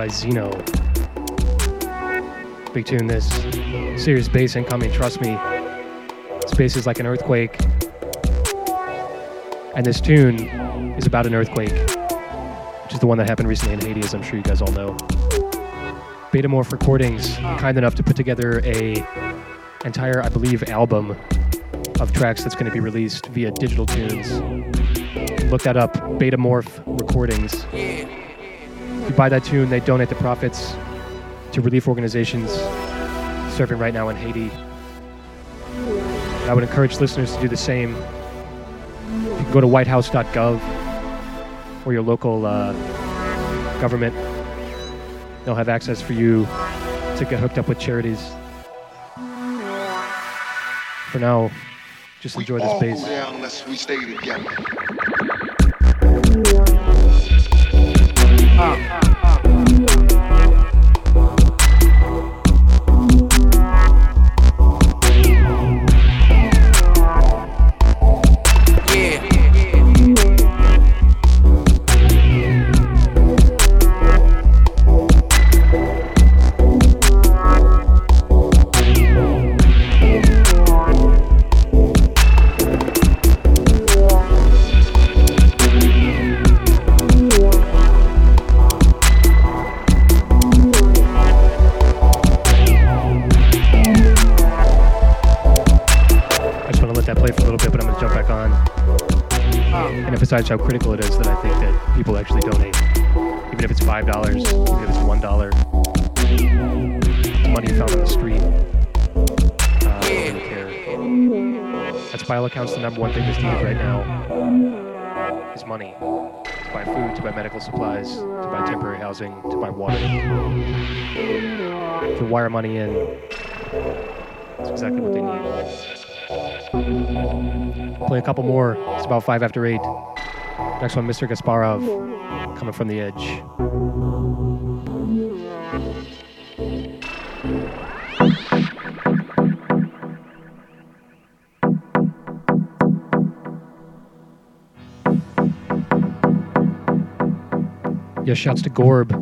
Zeno. Big tune this. Serious bass incoming, trust me. This bass is like an earthquake. And this tune is about an earthquake, which is the one that happened recently in Haiti, as I'm sure you guys all know. Betamorph Recordings, kind enough to put together an entire, I believe, album of tracks that's going to be released via digital tunes. Look that up, Betamorph Recordings. Yeah. If you buy that tune, they donate the profits to relief organizations serving right now in Haiti. I would encourage listeners to do the same. You can go to whitehouse.gov or your local government. They'll have access for you to get hooked up with charities. For now, just enjoy this bass. We all go down unless we stay together. Besides how critical it is that I think that people actually donate, even if it's $5, even if it's $1, money found on the street. I don't care. That's by all accounts the number one thing that's needed right now is money to buy food, to buy medical supplies, to buy temporary housing, to buy water. To wire money in, that's exactly what they need. Play a couple more. It's about 7:55. Next one, Mr. Gasparov, coming from the edge. Yeah, shouts to Gorb.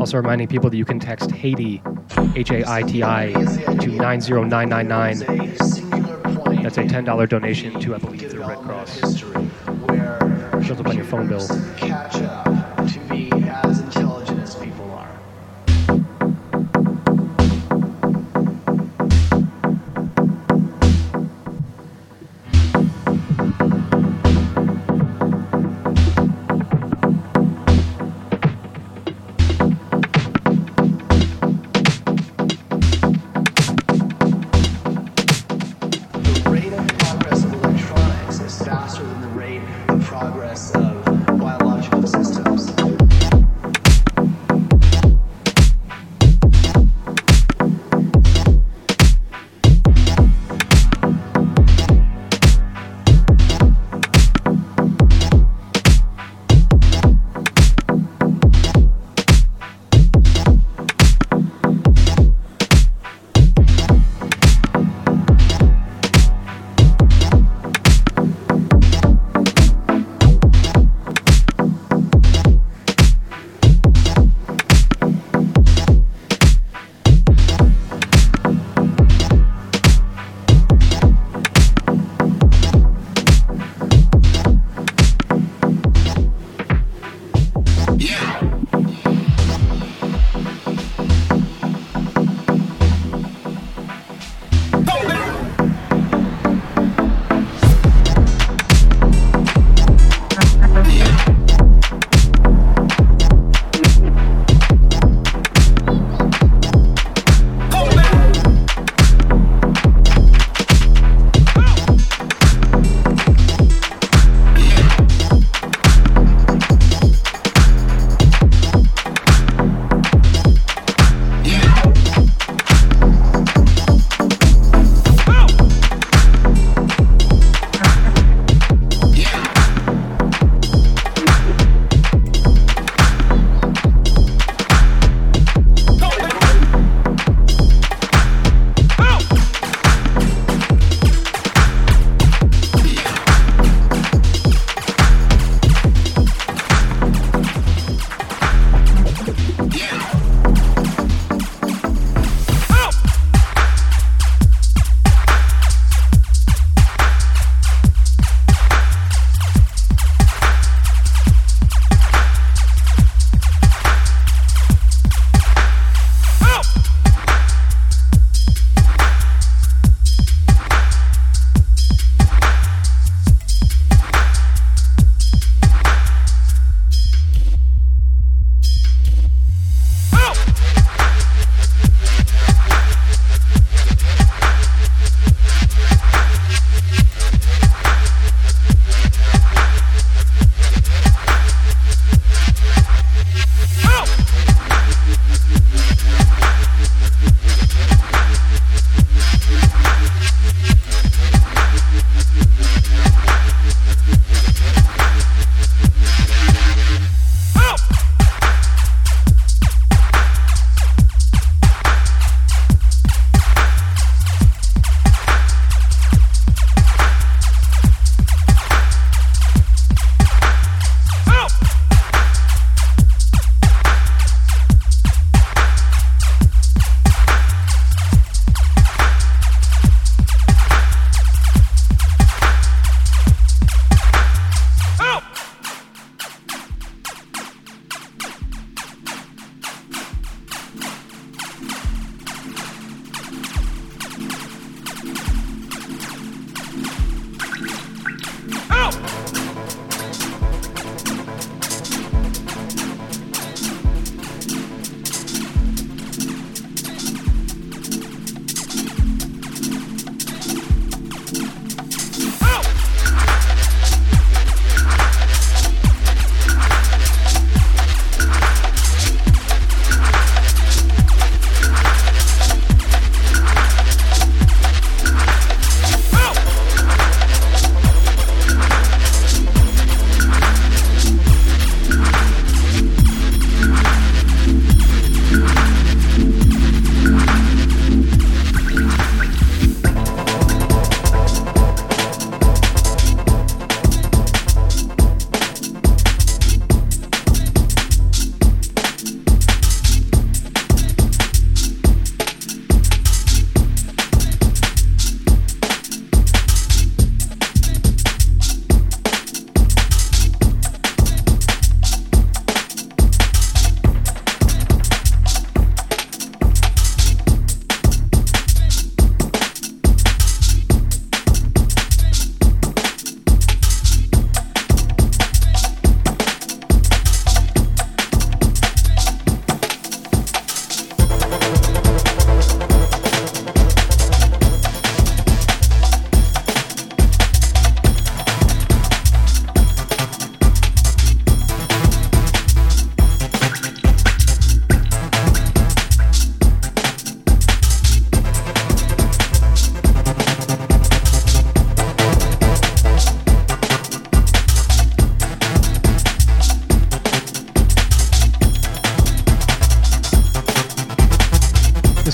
Also reminding people that you can text Haiti, Haiti, to 90999. That's a $10 donation to, I believe, the Red Cross. Shows up on your phone bill. Catch up to be as intelligent as people are. Progress of biological systems.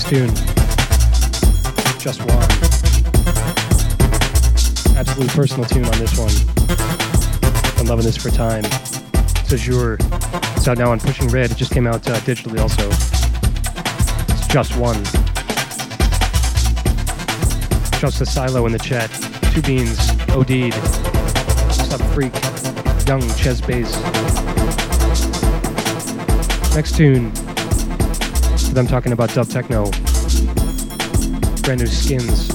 tune. Just one. Absolute personal tune on this one. Been loving this for time. It's Azure. It's out now on Pushing Red. It just came out digitally also. It's Just One. Shouts to Silo in the chat. Two Beans, OD'd, Sub Freak, Young, Ches Bass. Next tune that I'm talking about, dub techno. Brand new Skins.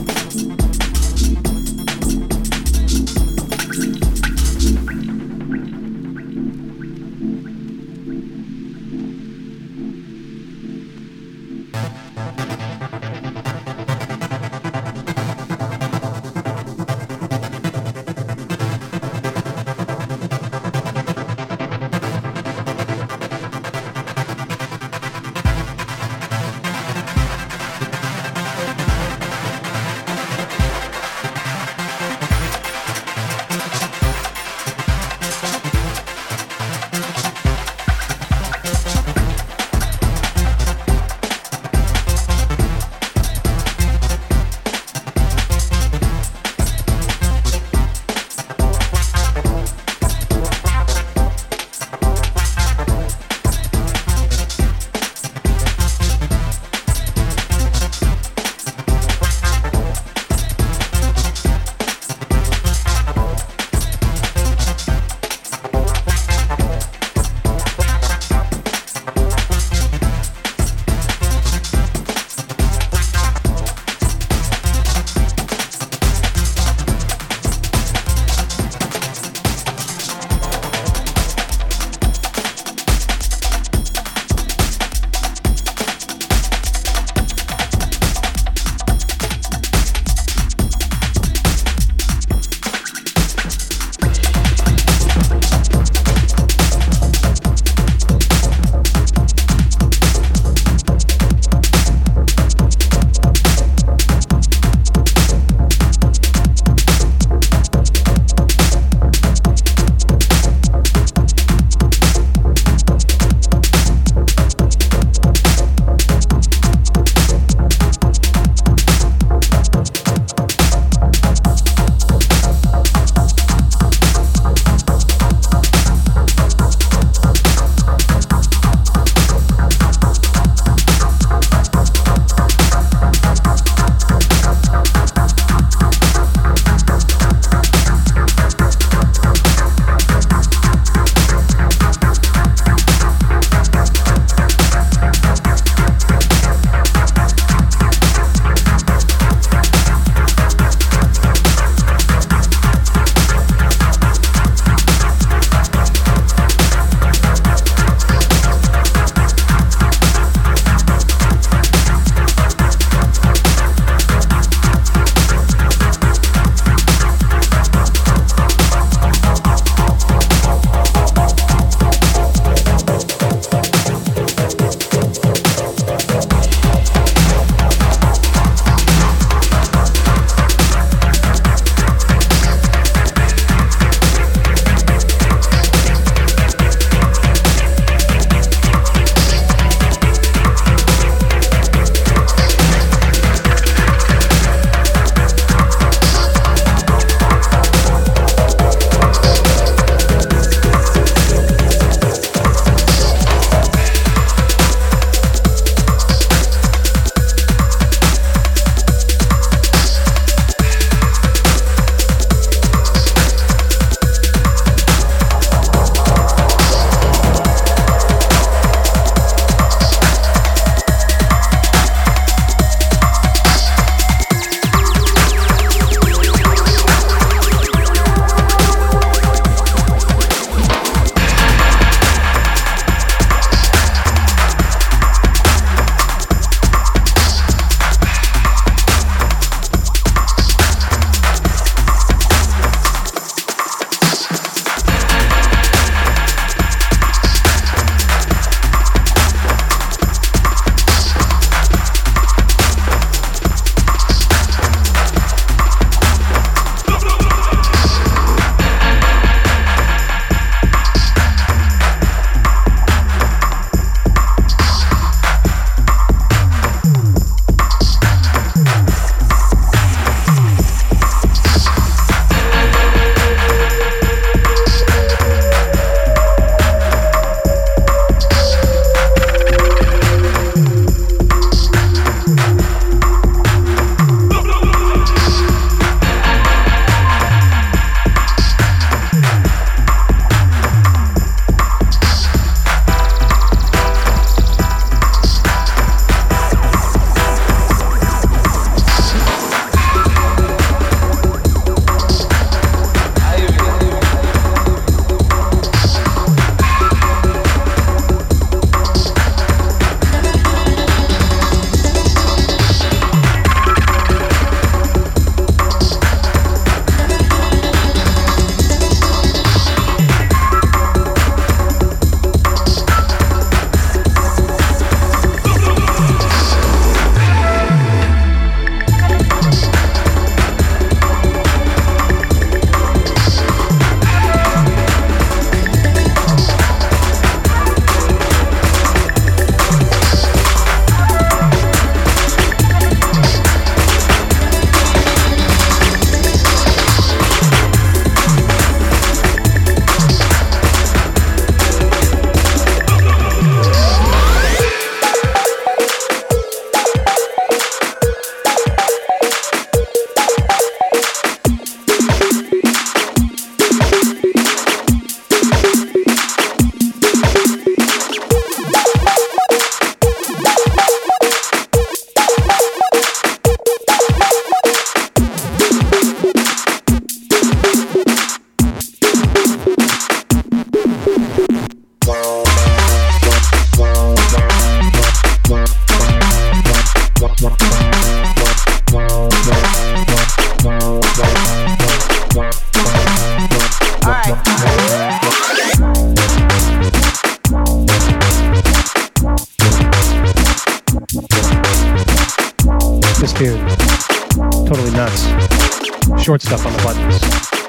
short stuff on the buttons.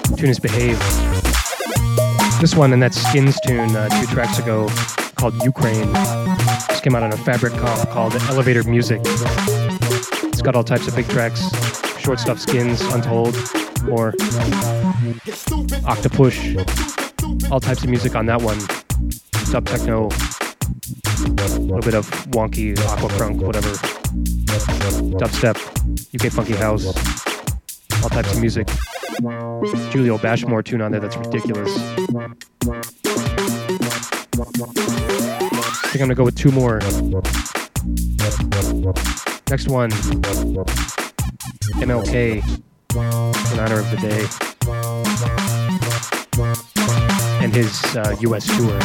The tune is Behave. This one and that Skins tune 2 tracks ago called Ukraine. Just came out on a Fabric comp called Elevator Music. It's got all types of big tracks, short stuff, Skins, Untold, more Octopush, all types of music on that one. Dub techno, a little bit of wonky aqua crunk, whatever, dubstep, UK funky house, all types of music. Julio Bashmore tune on there that's ridiculous. I think I'm gonna go with 2 more. Next one, MLK, in honor of the day and his US tour.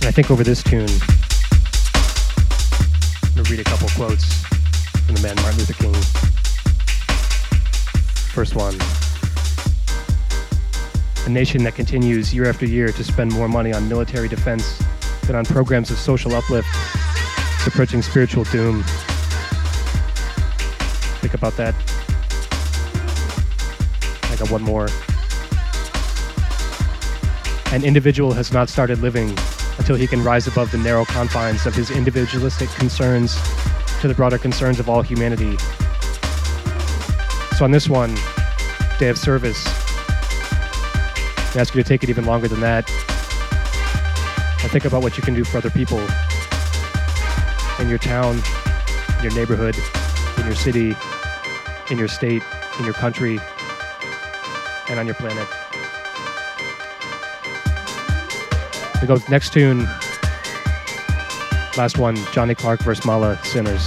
I think over this tune, I'm going to read a couple quotes from the man Martin Luther King. First one. A nation that continues year after year to spend more money on military defense than on programs of social uplift is approaching spiritual doom. Think about that. I got 1 more. An individual has not started living until he can rise above the narrow confines of his individualistic concerns to the broader concerns of all humanity. So on this one, Day of Service, I ask you to take it even longer than that and think about what you can do for other people in your town, in your neighborhood, in your city, in your state, in your country, and on your planet. We go with next tune. Last one, Johnny Clark versus Mala, Sinners.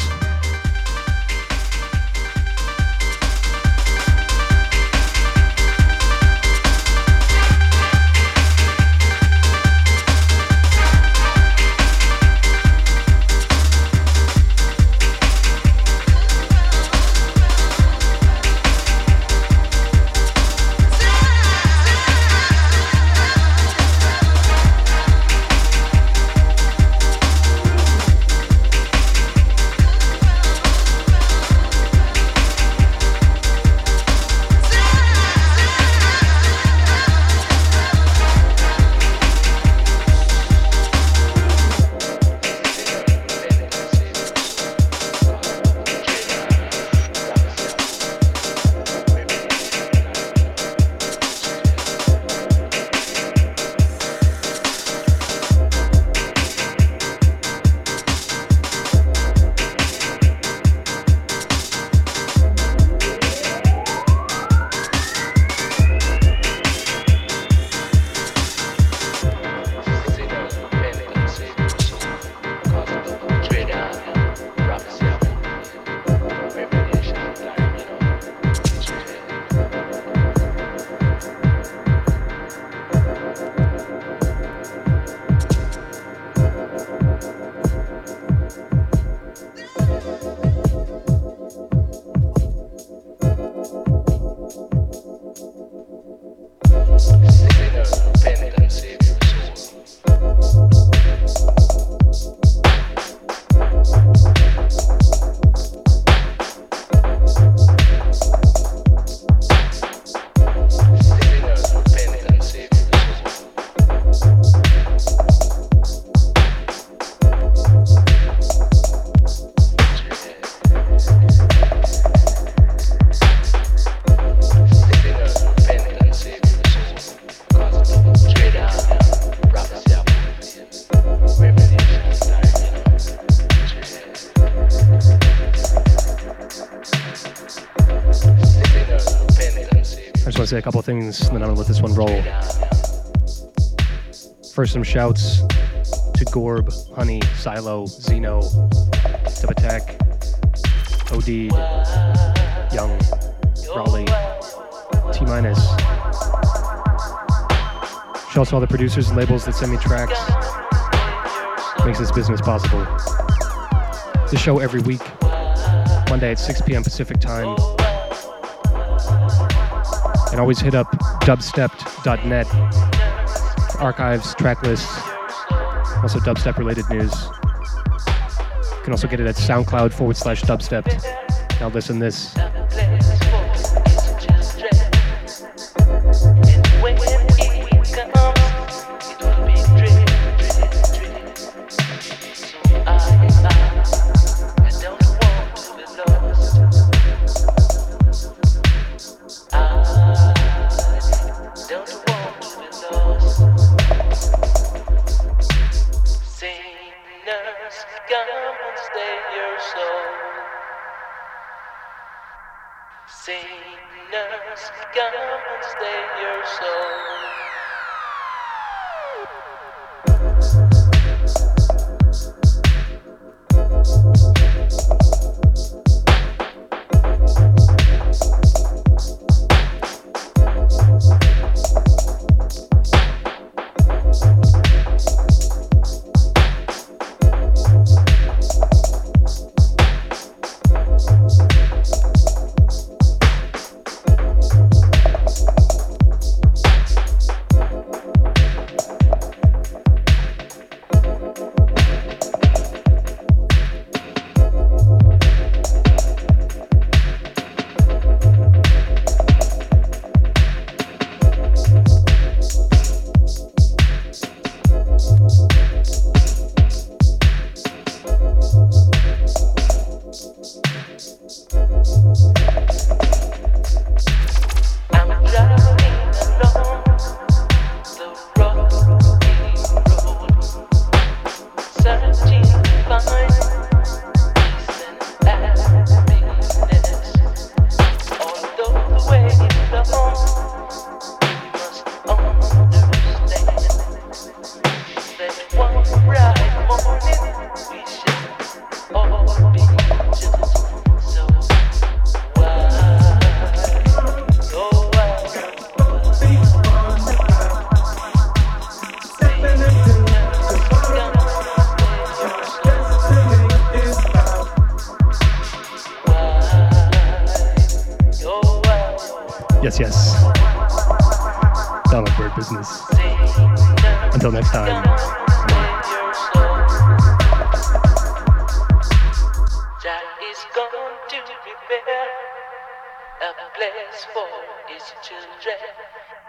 just want to say a couple of things, and then I'm going to let this one roll. First, some shouts to Gorb, Honey, Silo, Zeno, Dub Attack, OD, Young, Raleigh, T-minus. Shout out to all the producers and labels that send me tracks. Makes this business possible. The show every week, Monday at 6 p.m. Pacific time. And always hit up dubstepped.net. Archives, track lists, also dubstep related news. You can also get it at SoundCloud/dubstepped. Now listen this. A place for his children.